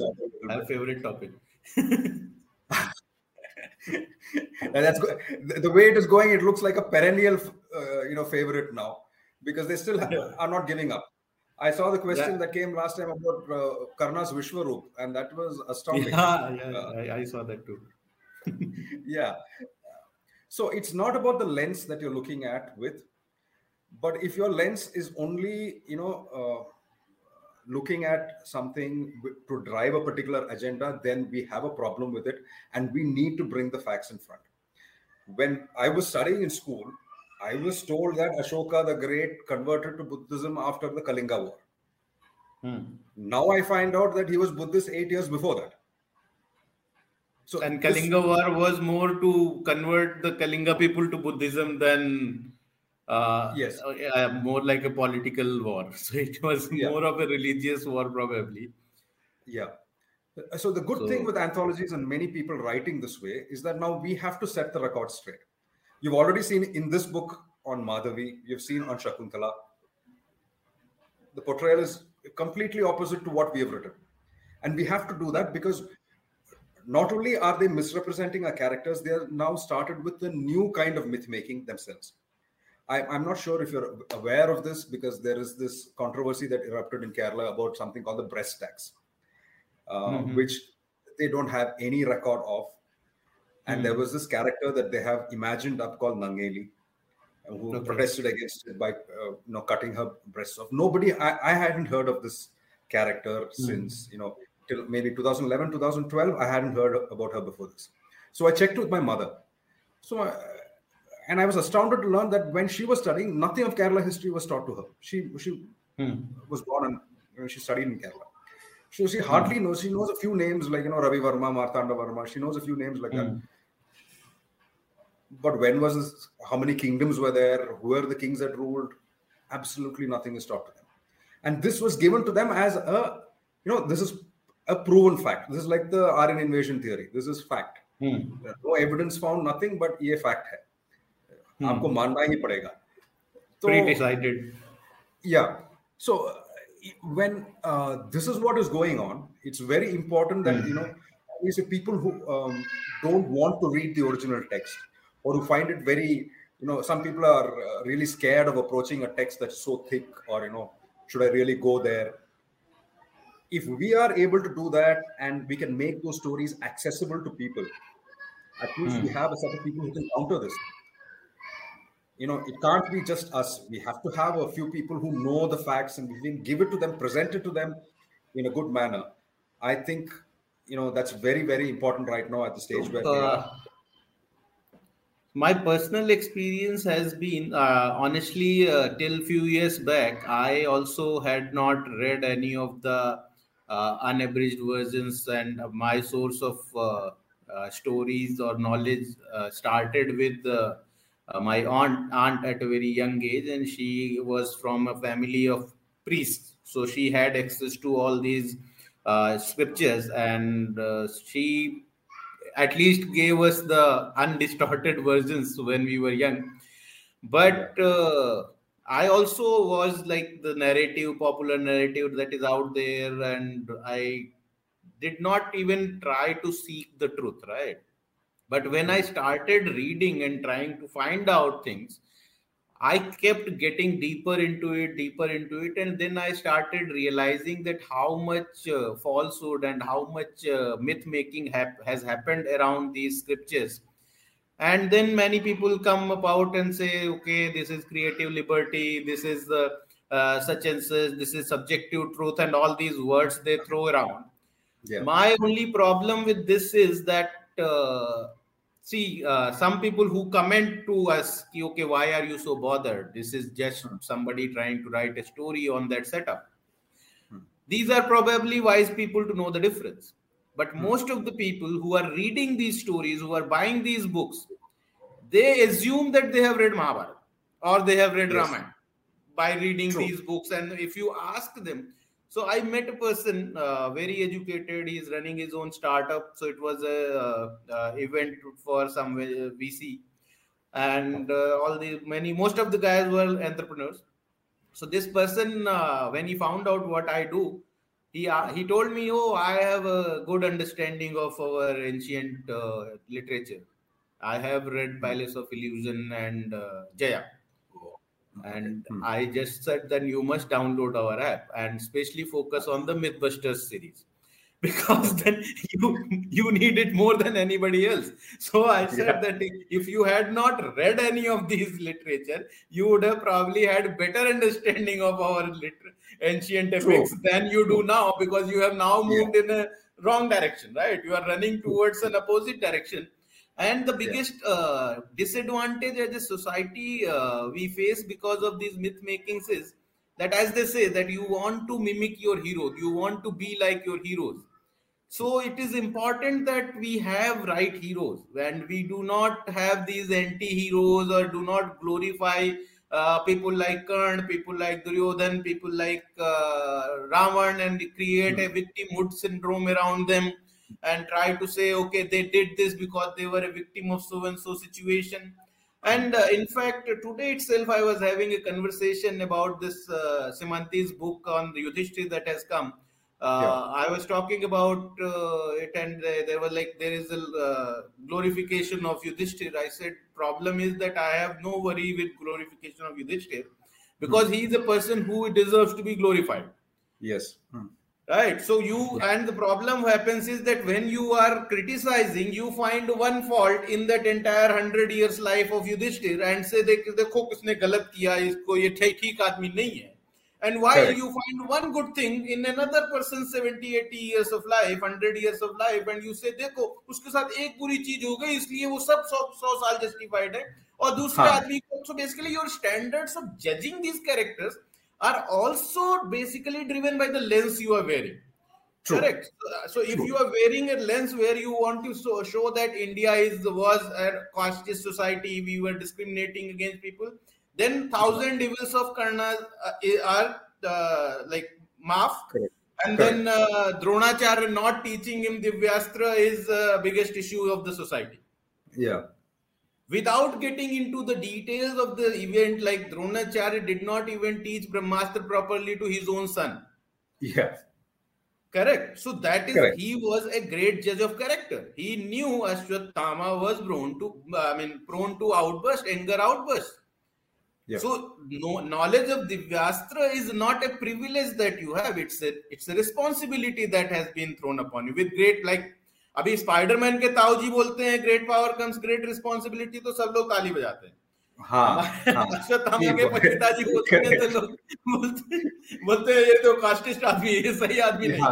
My favorite topic. That's go- the, the way it is going, it looks like a perennial, uh, you know, favorite now, because they still have, are not giving up. I saw the question yeah. that came last time about uh, Karna's Vishwaroop, and that was astounding. Yeah, yeah uh, I, I saw that too. Yeah. So it's not about the lens that you're looking at with, but if your lens is only, you know, uh, looking at something to drive a particular agenda, then we have a problem with it, and we need to bring the facts in front. When I was studying in school, I was told that Ashoka the Great converted to Buddhism after the Kalinga War. Hmm. Now I find out that he was Buddhist eight years before that. So and Kalinga this, War was more to convert the Kalinga people to Buddhism than... Uh, yes, uh, more like a political war. So it was yeah. more of a religious war, probably. Yeah. So the good so, thing with anthologies and many people writing this way is that now we have to set the record straight. You've already seen in this book on Madhavi, you've seen on Shakuntala. The portrayal is completely opposite to what we have written. And we have to do that because not only are they misrepresenting our characters, they are now started with a new kind of myth-making themselves. I, I'm not sure if you're aware of this, because there is this controversy that erupted in Kerala about something called the breast tax, uh, mm-hmm. which they don't have any record of. And mm-hmm. there was this character that they have imagined up called Nangeli, who okay. protested against it by uh, you know, cutting her breasts off. Nobody, I, I hadn't heard of this character mm-hmm. since, you know, till maybe twenty eleven, twenty twelve. I hadn't heard about her before this. So I checked with my mother. So I... And I was astounded to learn that when she was studying, nothing of Kerala history was taught to her. She she hmm. was born and she studied in Kerala. So she hardly knows. She knows a few names like, you know, Ravi Verma, Martanda Verma. She knows a few names like hmm. that. But when was this? How many kingdoms were there? Who were the kings that ruled? Absolutely nothing is taught to them. And this was given to them as a, you know, this is a proven fact. This is like the Aryan invasion theory. This is fact. Hmm. No evidence found, nothing, but ye fact hai. Hmm. आपको मानना ही पड़ेगा. So, pretty decided. Yeah. So when uh, this is what is going on, it's very important that hmm. you know, you see people who um, don't want to read the original text, or who find it very, you know, some people are uh, really scared of approaching a text that's so thick, or you know, should I really go there? If we are able to do that, and we can make those stories accessible to people, at least hmm. we have a set of people who can counter this. You know, it can't be just us. We have to have a few people who know the facts, and we can give it to them, present it to them in a good manner. I think, you know, that's very, very important right now at the stage where uh, we are. My personal experience has been, uh, honestly, uh, till few years back, I also had not read any of the uh, unabridged versions, and my source of uh, uh, stories or knowledge uh, started with... Uh, Uh, my aunt aunt at a very young age, and she was from a family of priests, so she had access to all these uh, scriptures, and uh, she at least gave us the undistorted versions when we were young. But uh, I also was like the narrative, popular narrative that is out there, and I did not even try to seek the truth, right? But when I started reading and trying to find out things, I kept getting deeper into it, deeper into it. And then I started realizing that how much uh, falsehood and how much uh, myth-making ha- has happened around these scriptures. And then many people come about and say, okay, this is creative liberty, this is uh, uh, such and such, this is subjective truth, and all these words they throw around. Yeah. My only problem with this is that Uh, see, uh, some people who comment to us, okay, why are you so bothered? This is just somebody trying to write a story on that setup. Hmm. These are probably wise people to know the difference. But most of the people who are reading these stories, who are buying these books, they assume that they have read Mahabharata or they have read yes. Ramayana by reading True. These books. And if you ask them, so I met a person, uh, very educated, he's running his own startup. So it was a uh, uh, event for some V C and uh, all the many, most of the guys were entrepreneurs. So this person, uh, when he found out what I do, he uh, he told me, oh, I have a good understanding of our ancient uh, literature. I have read Palace of Illusion and uh, Jaya. And hmm. I just said, then you must download our app and especially focus on the Mythbusters series. Because then you, you need it more than anybody else. So I said yeah. that if you had not read any of these literature, you would have probably had better understanding of our liter- ancient epics True. Than you do True. Now, because you have now moved yeah. in a wrong direction, right? You are running towards an opposite direction. And the biggest yeah. uh, disadvantage as a society uh, we face because of these myth makings is that, as they say, that you want to mimic your hero, you want to be like your heroes. So it is important that we have right heroes and we do not have these anti-heroes or do not glorify uh, people like Karna, people like Duryodhan, people like uh, Ravana, and create a victimhood syndrome around them and try to say, okay, they did this because they were a victim of so-and-so situation. And uh, in fact, today itself, I was having a conversation about this uh, Simanti's book on the Yudhishthir that has come. Uh, yeah. I was talking about uh, it and uh, there was like, there is a uh, glorification of Yudhishthir. I said, problem is that I have no worry with glorification of Yudhishthir because hmm. he is a person who deserves to be glorified. Yes. Hmm. Right. So you, yeah. and the problem happens is that when you are criticizing, you find one fault in that entire hundred years life of Yudhishthir and say, "Dekho, kisne galat kiya, isko ye theek aadmi nahi hai." And while Correct. You find one good thing in another person's seventy, eighty years of life, hundred years of life, and you say, "Dekho, uske saath ek buri cheez ho gayi, isliye wo sab hundred saal justified hai." Aur dusre aadmi ko. So basically, your standards of judging these characters are also basically driven by the lens you are wearing. True. Correct. So if True. You are wearing a lens where you want to so, show that India is was a caste society, we were discriminating against people, then thousand evils of Karna are uh, like maaf. Correct. And Correct. Then uh, Dronacharya not teaching him Divyastra is the uh, biggest issue of the society. Yeah. Without getting into the details of the event, like Dronacharya did not even teach Brahmastra properly to his own son. Yeah. Correct. So that is, Correct. He was a great judge of character. He knew Ashwatthama was prone to, I mean, prone to outburst, anger outburst. Yeah. So no, knowledge of Divyastra is not a privilege that you have. It's a, it's a responsibility that has been thrown upon you with great, like, अभी Spiderman के ताऊ जी बोलते हैं great power comes great responsibility, तो सब लोग ताली बजाते हैं. हाँ, हाँ, अश्वत्थामा के पिता जी बोलते हैं तो लोग बोलते बोलते हैं ये तो कास्टिस्ट आदमी है, ये सही आदमी नहीं.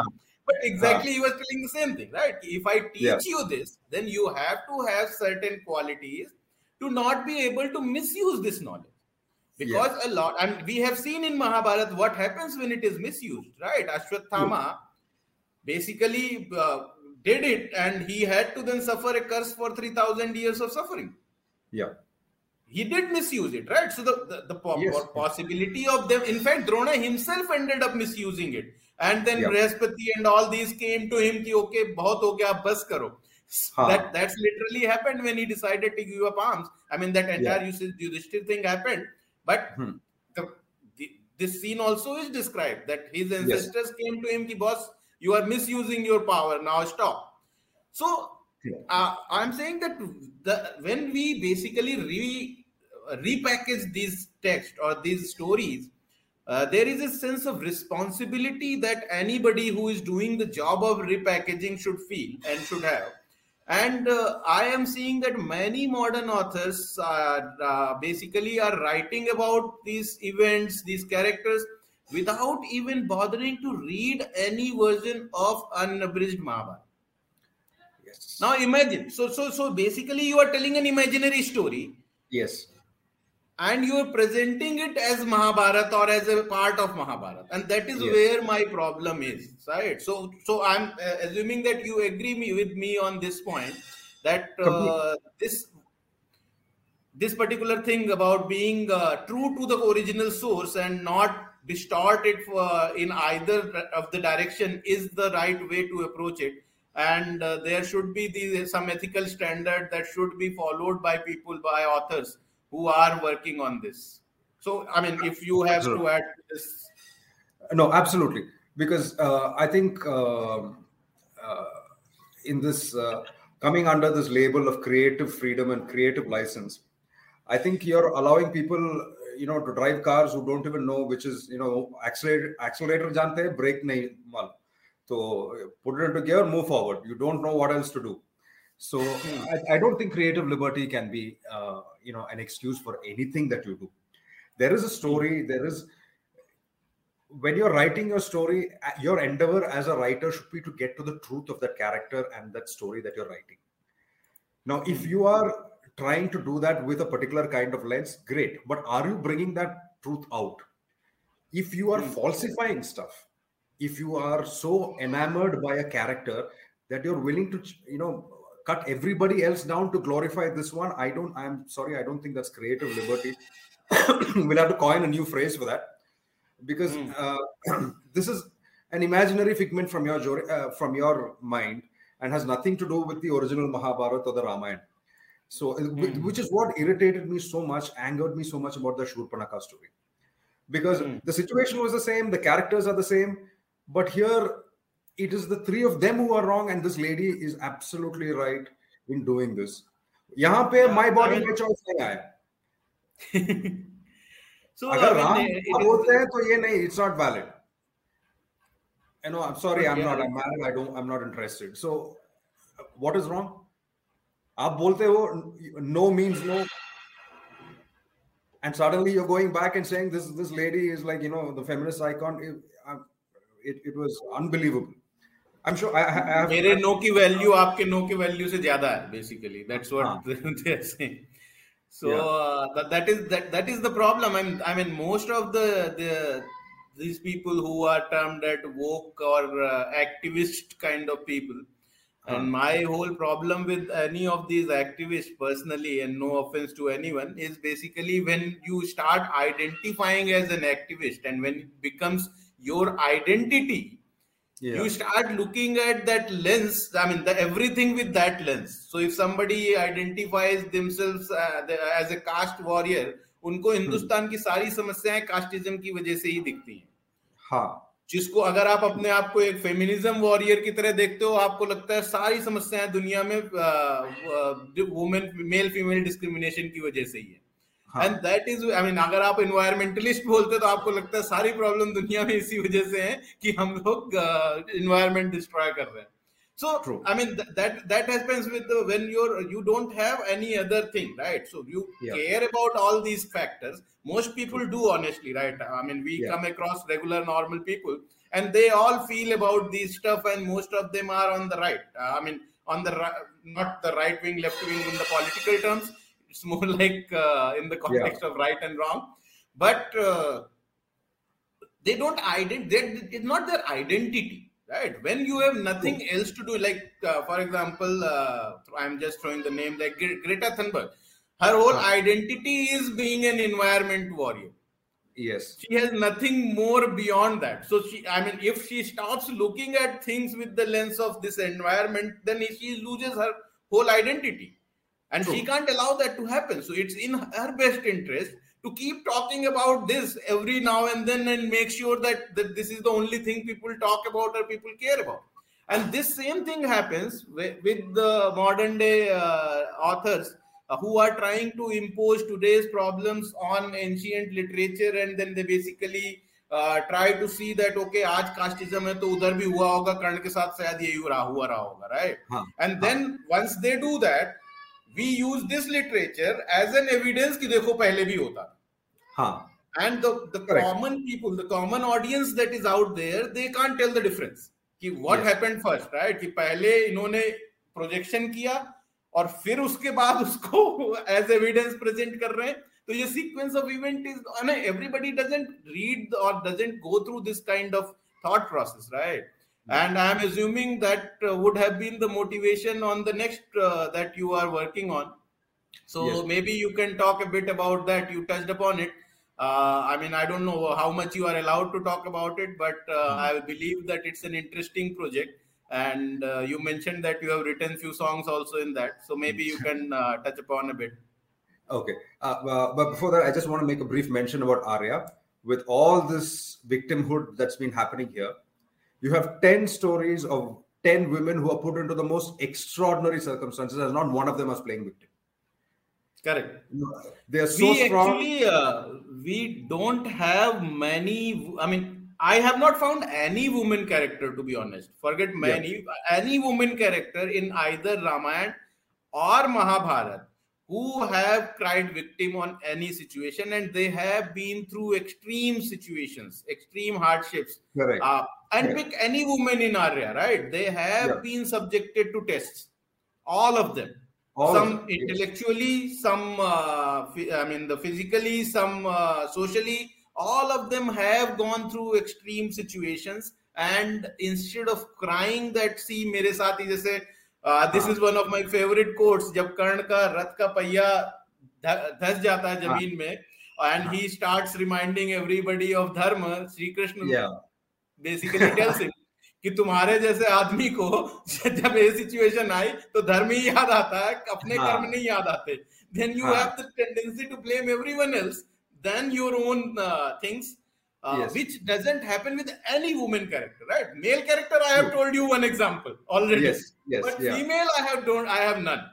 But exactly he was telling the same thing, right? If I teach you this then you have to have certain qualities to not be able to misuse this knowledge, because a lot and we have seen in Mahabharat what happens when it is misused, right? Ashwatthama basically did it and he had to then suffer a curse for three thousand years of suffering. Yeah. He did misuse it, right? So the, the, the po- yes. possibility of them, in fact, Drona himself ended up misusing it. And then yeah. Brihaspati and all these came to him, ki, okay, bahut ho gaya, bas karo. Huh. That, that's literally happened when he decided to give up arms. I mean, that entire yeah. Yudhishthir thing happened. But hmm. the, the, this scene also is described that his ancestors yes. came to him, ki, boss, you are misusing your power. Now stop. So uh, I'm saying that the, when we basically re, repackage these texts or these stories, uh, there is a sense of responsibility that anybody who is doing the job of repackaging should feel and should have. And uh, I am seeing that many modern authors uh, uh, basically are writing about these events, these characters, without even bothering to read any version of unabridged Mahabharata. Yes. Now imagine. So so so basically you are telling an imaginary story. Yes. and you are presenting it as Mahabharata or as a part of Mahabharata, and that is yes. where my problem is, right? So, so I'm uh, assuming that you agree me, with me on this point, that uh, this this particular thing about being uh, true to the original source and not distort it uh, in either of the direction is the right way to approach it. And uh, there should be the, some ethical standard that should be followed by people, by authors who are working on this. So, I mean, if you have absolutely. to add to this. No, absolutely. Because uh, I think uh, uh, in this, uh, coming under this label of creative freedom and creative license, I think you're allowing people, you know, to drive cars who don't even know which is, you know, accelerator, accelerator jante hai, brake nahi mal. So put it into gear, move forward. You don't know what else to do. So hmm. I, I don't think creative liberty can be, uh, you know, an excuse for anything that you do. There is a story. There is, when you're writing your story, your endeavor as a writer should be to get to the truth of that character and that story that you're writing. Now, if you are trying to do that with a particular kind of lens, great. But are you bringing that truth out? If you are hmm. falsifying stuff, if you are so enamored by a character that you're willing to, you know, cut everybody else down to glorify this one, I don't, I'm sorry, I don't think that's creative liberty. We'll have to coin a new phrase for that, because mm. uh, this is an imaginary figment from your uh, from your mind and has nothing to do with the original Mahabharata or the Ramayana. So, mm. which is what irritated me so much, angered me so much about the Shurpanakha story, because mm. the situation was the same, the characters are the same. But here, it is the three of them who are wrong, and this lady is absolutely right in doing this. Yahan pe my body mein choice nahi hai. So, agar Ram hote hain to ye nahi, it's not valid. You know, I'm sorry, I'm not. I'm married. I don't. I'm not interested. So, what is wrong? Aap bolte ho no means no. And suddenly you're going back and saying this this lady is like, you know, the feminist icon. I'm, It, it was unbelievable. I'm sure I, I have... Mere no ki value aapke no ki value se zyada hai, basically. That's what they are saying. So yeah. uh, that, that is that that is the problem. I'm, I mean, most of the, the these people who are termed as woke or uh, activist kind of people, huh. and my whole problem with any of these activists personally, and no offense to anyone, is basically when you start identifying as an activist and when it becomes your identity, yeah. you start looking at that lens, I mean, the, everything with that lens. So if somebody identifies themselves uh, the, as a caste warrior, unko Hindustan ki सारी समस्याएं casteism की वजह से ही दिखती हैं. हाँ. जिसको अगर आप अपने आप को एक feminism warrior की तरह देखते हो, आपको लगता है सारी समस्याएं दुनिया में uh, uh, women, male female discrimination की वजह से ही है. And that is, I mean, अगर आप environmentalist बोलते तो आपको लगता है सारी problem दुनिया में इसी वजह से है कि हम लोग uh, environment destroy कर रहे हैं. So, True. I mean, th- that that happens with the, when you're you don't have any other thing, right? So you yeah. care about all these factors. Most people True. do, honestly, right? I mean, we yeah. come across regular normal people, and they all feel about these stuff, and most of them are on the right. Uh, I mean, on the right, not the right wing, left wing in the political terms. It's more like uh, in the context yeah. of right and wrong, but uh, they don't identify. It's not their identity, right? When you have nothing mm. else to do, like uh, for example, uh, I'm just throwing the name like Greta Thunberg. Her whole huh. identity is being an environment warrior. Yes, she has nothing more beyond that. So she, I mean, if she starts looking at things with the lens of this environment, then she loses her whole identity. And True. she can't allow that to happen. So it's in her best interest to keep talking about this every now and then and make sure that, that this is the only thing people talk about or people care about. And this same thing happens with, with the modern day uh, authors uh, who are trying to impose today's problems on ancient literature, and then they basically uh, try to see that, okay, aaj casteism hai to udhar bhi hua hoga, Karna ke saath shayad ye hua raha hoga, right? Huh. And then huh. once they do that, we use this literature as an evidence कि देखो पहले भी होता हाँ. And the, the common people, the common audience that is out there, they can't tell the difference कि what yes. happened first, right? कि पहले इन्होंने projection किया और फिर उसके बाद उसको as evidence present कर रहे हैं, तो ये sequence of event is, I mean, everybody doesn't read or doesn't go through this kind of thought process, right? And I am assuming that uh, would have been the motivation on the next uh, that you are working on. So yes. Maybe you can talk a bit about that. You touched upon it. Uh, I mean, I don't know how much you are allowed to talk about it, but uh, mm-hmm. I believe that it's an interesting project. And uh, you mentioned that you have written few songs also in that. So maybe you can uh, touch upon a bit. Okay. Uh, uh, but before that, I just want to make a brief mention about Arya. With all this victimhood that's been happening here, you have ten stories of ten women who are put into the most extraordinary circumstances, and not one of them is playing victim. Correct. They are so we strong. Actually, uh, we don't have many. I mean, I have not found any woman character, to be honest. Forget many. Yeah. Any woman character in either Ramayana or Mahabharata who have cried victim on any situation, and they have been through extreme situations, extreme hardships. Correct. Uh, and yeah. pick any woman in Arya, right? They have yeah. been subjected to tests. All of them. All some of them. Intellectually, yes. some, uh, I mean, the physically, some uh, socially. All of them have gone through extreme situations, and instead of crying that, see, mere saathi jaise, uh, this is one of my favorite quotes, jab Karna ka rath ka paiya dhas jata hai jameen mein, and he starts reminding everybody of dharma, Shri Krishna yeah. basically tells him, कि तुम्हारे जैसे आदमी को जब ये situation आई तो धर्म ही याद आता है, अपने हाँ. कर्म नहीं याद आते. Then you हाँ. have the tendency to blame everyone else than your own uh, things, uh, yes. which doesn't happen with any woman character, right? Male character, I have True. told you one example already. Yes, yes. But yeah. female, I have don't, I have none.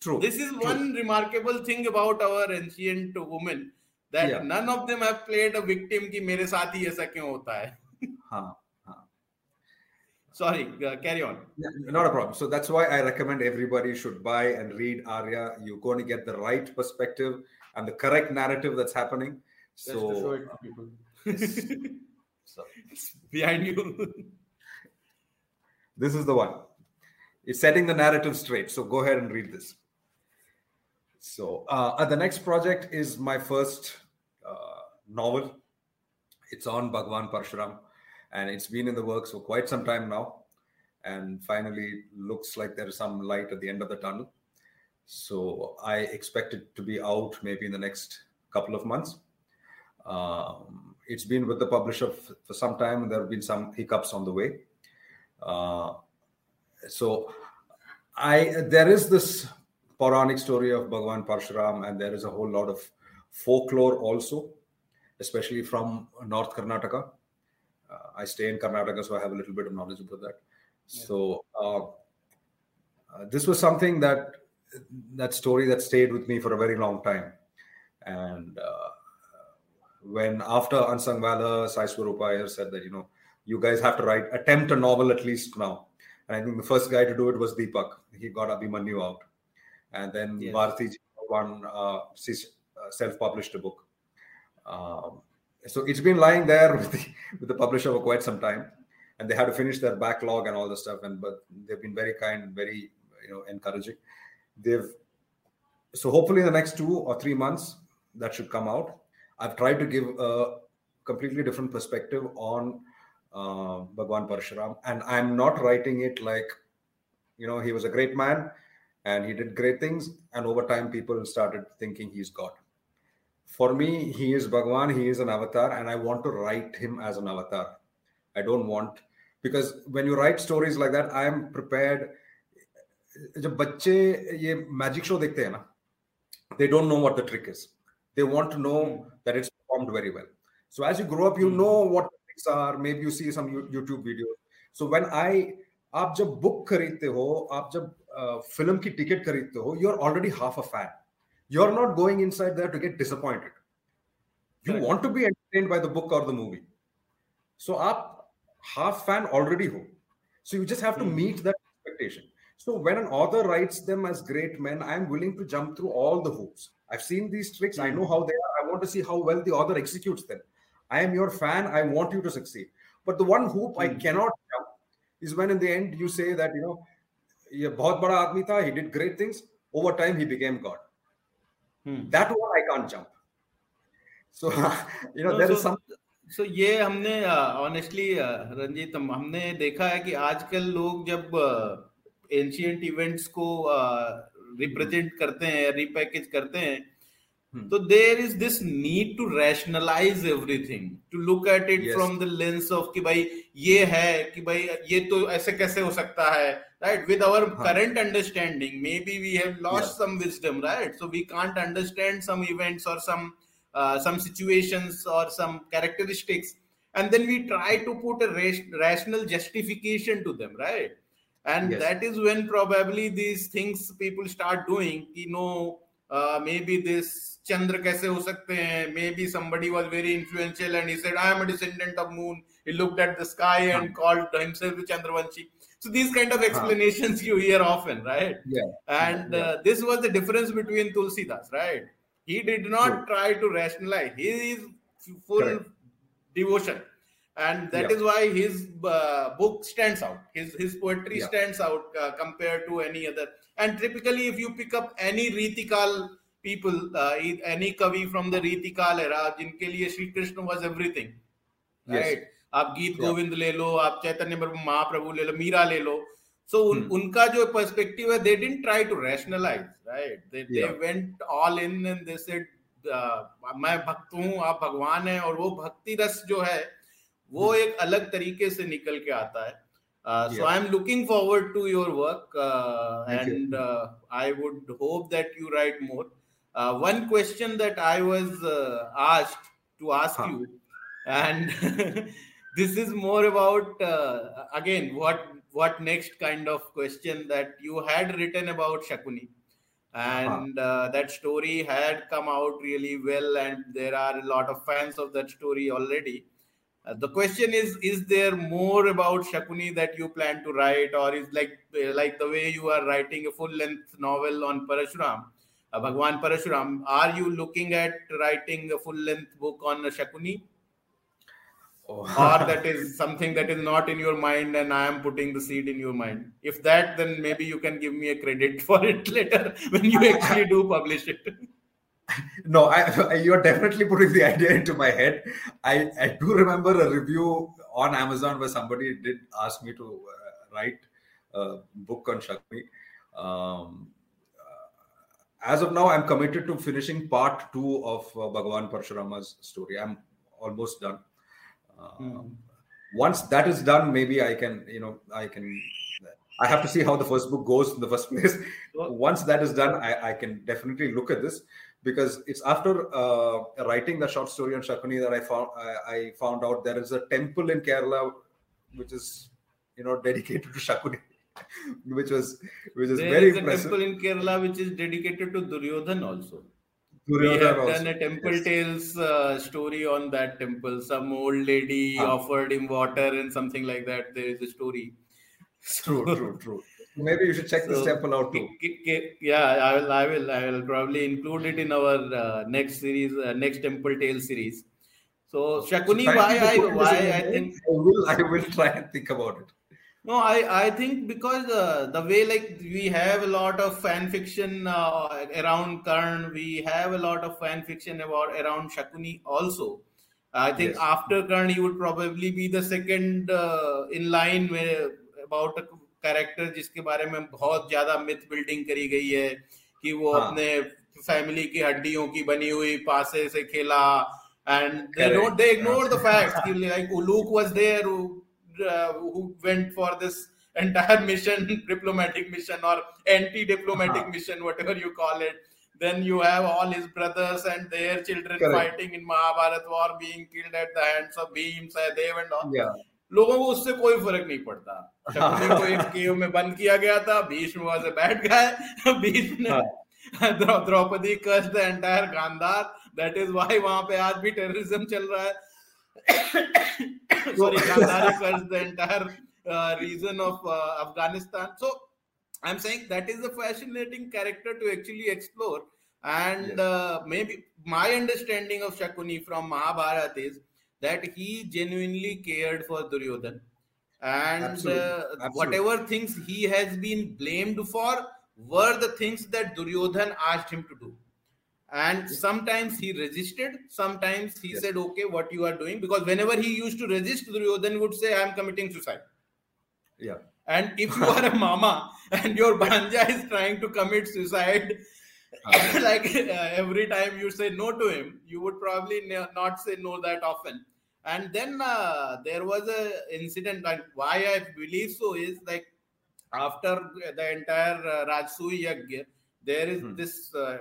True. This is True. one remarkable thing about our ancient women, that yeah. none of them have played a victim. Ki mere saath hi aisa kyun hota hai? Haan, haan. Sorry, uh, carry on. Yeah, not a problem. So that's why I recommend everybody should buy and read Arya. You're going to get the right perspective and the correct narrative that's happening. Just so, to show it to people. Yes. So, it's behind you. This is the one. It's setting the narrative straight. So go ahead and read this. So uh, the next project is my first uh, novel. It's on Bhagwan Parshuram. And it's been in the works for quite some time now. And finally, looks like there is some light at the end of the tunnel. So I expect it to be out maybe in the next couple of months. Um, it's been with the publisher f- for some time, and there have been some hiccups on the way. Uh, so I there is this Puranic story of Bhagwan Parshuram, and there is a whole lot of folklore also, especially from North Karnataka. Uh, I stay in Karnataka, so I have a little bit of knowledge about that. Yeah. So uh, uh, this was something that that story that stayed with me for a very long time. And uh, when after Unsung Valor, Sai Swarupa Iyer said that, you know, you guys have to write, attempt a novel at least now. And I think the first guy to do it was Deepak. He got Abhimanyu out. And then yes. Bharati one uh, self-published a book. Um, so it's been lying there with the, with the publisher for quite some time. And they had to finish their backlog and all the stuff. And but they've been very kind, very, you know, encouraging. They've so hopefully in the next two or three months that should come out. I've tried to give a completely different perspective on uh, Bhagwan Parshuram, and I'm not writing it like, you know, he was a great man and he did great things, and over time people started thinking he's God. For me, he is Bhagwan, he is an avatar, and I want to write him as an avatar. I don't want, because when you write stories like that, I am prepared. जब बच्चे ये magic show देखते हैं ना, they don't know what the trick is. They want to know that it's performed very well. So as you grow up, you know what the tricks are. Maybe you see some YouTube videos. So when I, आप जब book खरीदते हो, आप जब film की ticket खरीदते हो, you're already half a fan. You're not going inside there to get disappointed. You Correct. want to be entertained by the book or the movie. So आप half fan already हो. So you just have to meet that expectation. So when an author writes them as great men, I am willing to jump through all the hoops. I've seen these tricks. I know how they are. I want to see how well the author executes them. I am your fan. I want you to succeed. But the one hoop I cannot jump is when in the end you say that, you know, ye bahut bada aadmi tha, he did great things. Over time, he became God. Hmm. That one I can't jump. So you know no, there so, is some. So ये हमने honestly Ranjit हमने देखा है कि आजकल लोग जब ancient events को represent करते हैं, repackage करते हैं, so there is this need to rationalize everything, to look at it yes. from the lens of कि भाई ये है कि भाई ये तो ऐसे कैसे हो सकता है, right? With our हाँ. current understanding, maybe we have lost yeah. some wisdom, right? So we can't understand some events or some uh, some situations or some characteristics, and then we try to put a rash- rational justification to them, right? And yes. that is when probably these things people start doing. You know, uh, maybe this. चंद्र कैसे हो सकते हैं, maybe somebody was very influential and he said I am a descendant of moon, he looked at the sky and हाँ. called himself Chandravanshi. So these kind of explanations हाँ. you hear often, right? Yeah. And yeah. Uh, this was the difference between Tulsidas, right? He did not yeah. try to rationalize, he is full Correct. devotion, and that yeah. is why his uh, book stands out, his his poetry yeah. stands out uh, compared to any other. And typically if you pick up any Ritikaal people, uh, any kavi from the Ritikaal era, जिनके लिए Shri Krishna was everything, right? आप गीत गोविंद ले लो, आप चैतन्य महाप्रभु ले लो, मीरा ले लो, so उन, उनका जो perspective है, they didn't try to rationalize, right? They, yeah. they went all in and they said, uh, मैं भक्त हूँ, आप भगवान हैं, और वो भक्ति रस जो है, वो एक अलग तरीके से निकल के आता है. Uh, so yeah. I'm looking forward to your work, uh, and uh, I would hope that you write more. Uh, one question that I was uh, asked to ask huh. you, and this is more about uh, again what what next kind of question that you had written about Shakuni, and huh. uh, that story had come out really well, and there are a lot of fans of that story already. Uh, the question is: is there more about Shakuni that you plan to write, or is like like the way you are writing a full-length novel on Parashuram? Uh, Bhagwan Parshuram, are you looking at writing a full-length book on Shakuni? Oh. Or that is something that is not in your mind and I am putting the seed in your mind? If that, then maybe you can give me a credit for it later when you actually do publish it. No, I, you're definitely putting the idea into my head. I, I do remember a review on Amazon where somebody did ask me to uh, write a book on Shakuni. Um, As of now, I'm committed to finishing part two of uh, Bhagwan Parshurama's story. I'm almost done. Uh, mm. Once that is done, maybe I can, you know, I can, I have to see how the first book goes in the first place. Once that is done, I, I can definitely look at this, because it's after uh, writing the short story on Shakuni that I found, I, I found out there is a temple in Kerala, which is, you know, dedicated to Shakuni. which was which is there very is a impressive. Temple in Kerala which is dedicated to Duryodhan also. Duryodhan we have also. done a temple yes. tales uh, story on that temple. Some old lady ah. offered him water and something like that. There is a story. True, so, true, true. Maybe you should check so, this temple out too. Yeah, I will. I will. I will probably include it in our uh, next series, uh, next temple tales series. So Shakuni, so why I why I think I will I will try and think about it. No, I, I think because uh, the way like we have a lot of fan fiction uh, around Karna, we have a lot of fan fiction about around Shakuni also. I think yes. after Karna, he would probably be the second uh, in line where, about a character जिसके बारे में बहुत ज़्यादा myth building करी गई है कि वो हाँ. अपने family की हड्डियों की बनी हुई पासे से खेला, and they Correct. don't they ignore the facts कि like Uluk was there. Uh, who went for this entire mission, diplomatic mission or anti-diplomatic uh-huh. mission, whatever you call it. Then you have all his brothers and their children Correct. fighting in Mahabharat war, being killed at the hands of Bhim, Sai Dev and all. Yeah. लोगों को उससे कोई फर्क नहीं पड़ता. शकुनी को एक केव में बंद किया गया था. भीष्म वहाँ से बैठ गए. भीष्म ने Draupadi cursed the entire Gandhar. That is why वहाँ पे आज भी terrorism चल रहा है. Sorry, Gandhari cursed the entire uh, region of uh, Afghanistan. So, I'm saying that is a fascinating character to actually explore. And yes. uh, maybe my understanding of Shakuni from Mahabharata is that he genuinely cared for Duryodhan. And Absolutely. Uh, Absolutely. whatever things he has been blamed for were the things that Duryodhan asked him to do. And sometimes he resisted, sometimes he yes. said, okay, what you are doing? Because whenever he used to resist, Duryodhan would say, I am committing suicide. Yeah. And if you are a mama and your bhanja is trying to commit suicide, uh, like uh, every time you say no to him, you would probably ne- not say no that often. And then uh, there was a incident, and why I believe so is like after the entire uh, Rajasuya Yagya, there is hmm. this... Uh,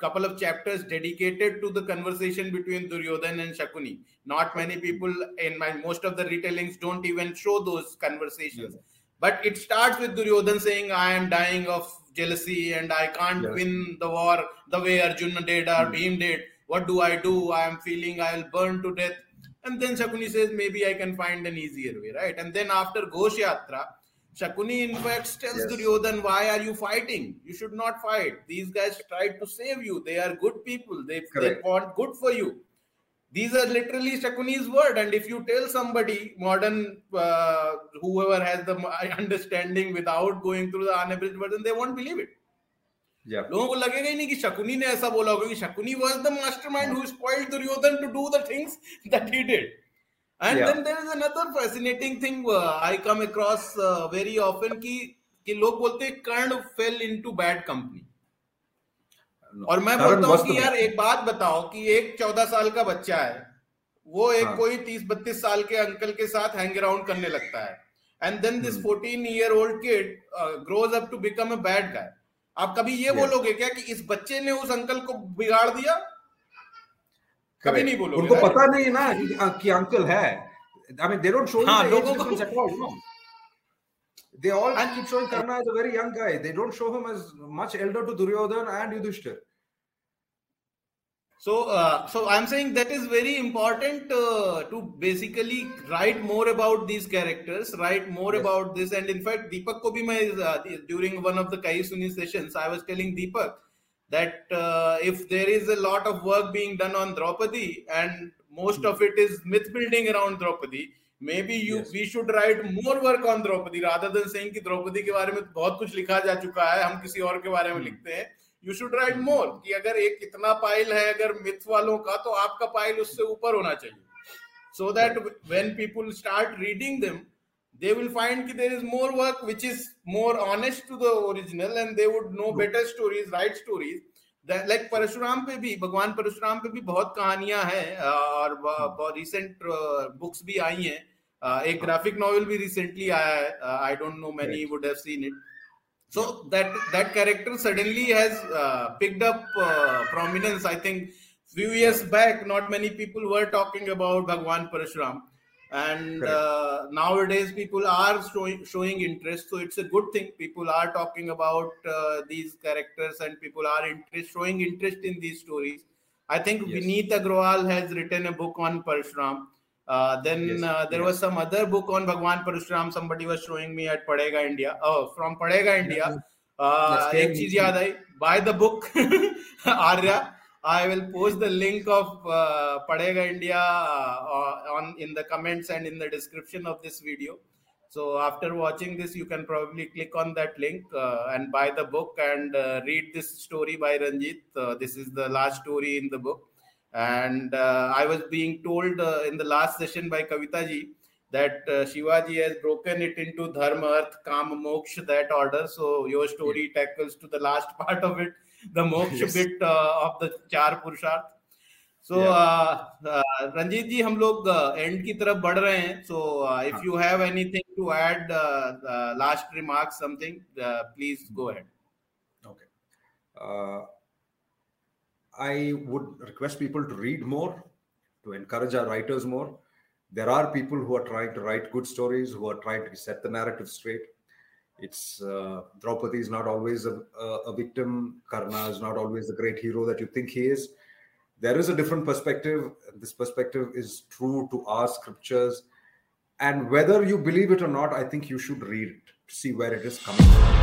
couple of chapters dedicated to the conversation between Duryodhan and Shakuni. Not many people, in my most of the retellings, don't even show those conversations. Yes. But it starts with Duryodhan saying, I am dying of jealousy and I can't yes. win the war the way Arjuna did or Bhim mm. did. What do I do? I am feeling I will burn to death. And then Shakuni says, maybe I can find an easier way, right? And then after Ghosh Yatra, Shakuni in fact tells yes. Duryodhan, why are you fighting? You should not fight. These guys tried to save you. They are good people. They, they want good for you. These are literally Shakuni's word. And if you tell somebody, modern, uh, whoever has the understanding without going through the unabridged version, they won't believe it. Yeah. लोगों को लगेगा ही नहीं कि शकुनी ने ऐसा बोला होगा कि Shakuni was the mastermind who spoiled Duryodhan to do the things that he did. And yeah. then there is another fascinating thing uh, I come across uh, very often कि कि लोग बोलते हैं कर्ण fell into bad company no. और मैं बोलता हूँ कि यार एक बात बताओ कि एक चौदह साल का बच्चा है वो एक हाँ. कोई तीस बत्तीस साल के अंकल के साथ हैंग अराउंड करने लगता है and then this fourteen hmm. year old kid uh, grows up to become a bad guy. आप कभी ये yes. बोलोगे क्या कि इस बच्चे ने उस अंकल को बिगाड़ दिया? कभी नहीं बोलोगे. उनको पता नहीं ना कि अंकल है. I mean, they don't show हाँ, him the age difference at all, you know. They all and, keep showing Karna as a very young guy. They don't show him as much elder to Duryodhan and Yudhishthir. So, uh, so I'm saying that is very important uh, to basically write more about these characters, write more yes. about this. And in fact, Deepak ko bhi main, uh, during one of the Kai Suni sessions, I was telling Deepak that uh, if there is a lot of work being done on Draupadi and most of it is myth building around Draupadi, maybe you yes. we should write more work on Draupadi rather than saying कि Draupadi के बारे में बहुत कुछ लिखा जा चुका है, हम किसी और के बारे में लिखते हैं. You should write more कि अगर एक इतना पाइल है अगर myth वालों का तो आपका पाइल उससे ऊपर होना चाहिए, so that when people start reading them they will find कि there is more work which is more honest to the original and they would know better stories, write stories. That, like Parashuram पे भी, भगवान परशुराम पे भी बहुत कहानियां हैं और रिसेंट बुक्स भी आई हैं. एक ग्राफिक नॉवेल भी रिसेंटली आया है. I don't know many would have seen it. So that that character suddenly has picked up prominence. I think few years back not many people were talking about भगवान Parshuram and uh, nowadays people are showing, showing interest, so it's a good thing. People are talking about uh, these characters and people are interest, showing interest in these stories. I think yes. Vineet Agrawal has written a book on Parashuram. Uh, then yes. uh, there yes. was some other book on Bhagwan Parashuram somebody was showing me at Padhega India. Oh, from Padhega India. Uh, ek cheez yaad aayi, buy the book Arya. I will post the link of uh, Padhega India uh, on in the comments and in the description of this video. So after watching this, you can probably click on that link uh, and buy the book and uh, read this story by Ranjit. Uh, this is the last story in the book. And uh, I was being told uh, in the last session by Kavitaji that uh, Shivaji has broken it into Dharma, Arth, Kama, Moksha, that order. So your story tackles to the last part of it. The moksha yes. bit uh, of the char purusharth. So, yeah. uh, uh, Ranjit ji, hum log uh, end ki taraf badh rahe hain. So, uh, if you have anything to add, uh, uh, last remarks, something, uh, please go ahead. Okay. Uh, I would request people to read more, to encourage our writers more. There are people who are trying to write good stories, who are trying to set the narrative straight. It's uh, Draupadi is not always a, a, a victim. Karna is not always the great hero that you think he is. There is a different perspective. This perspective is true to our scriptures. And whether you believe it or not, I think you should read it to see where it is coming from.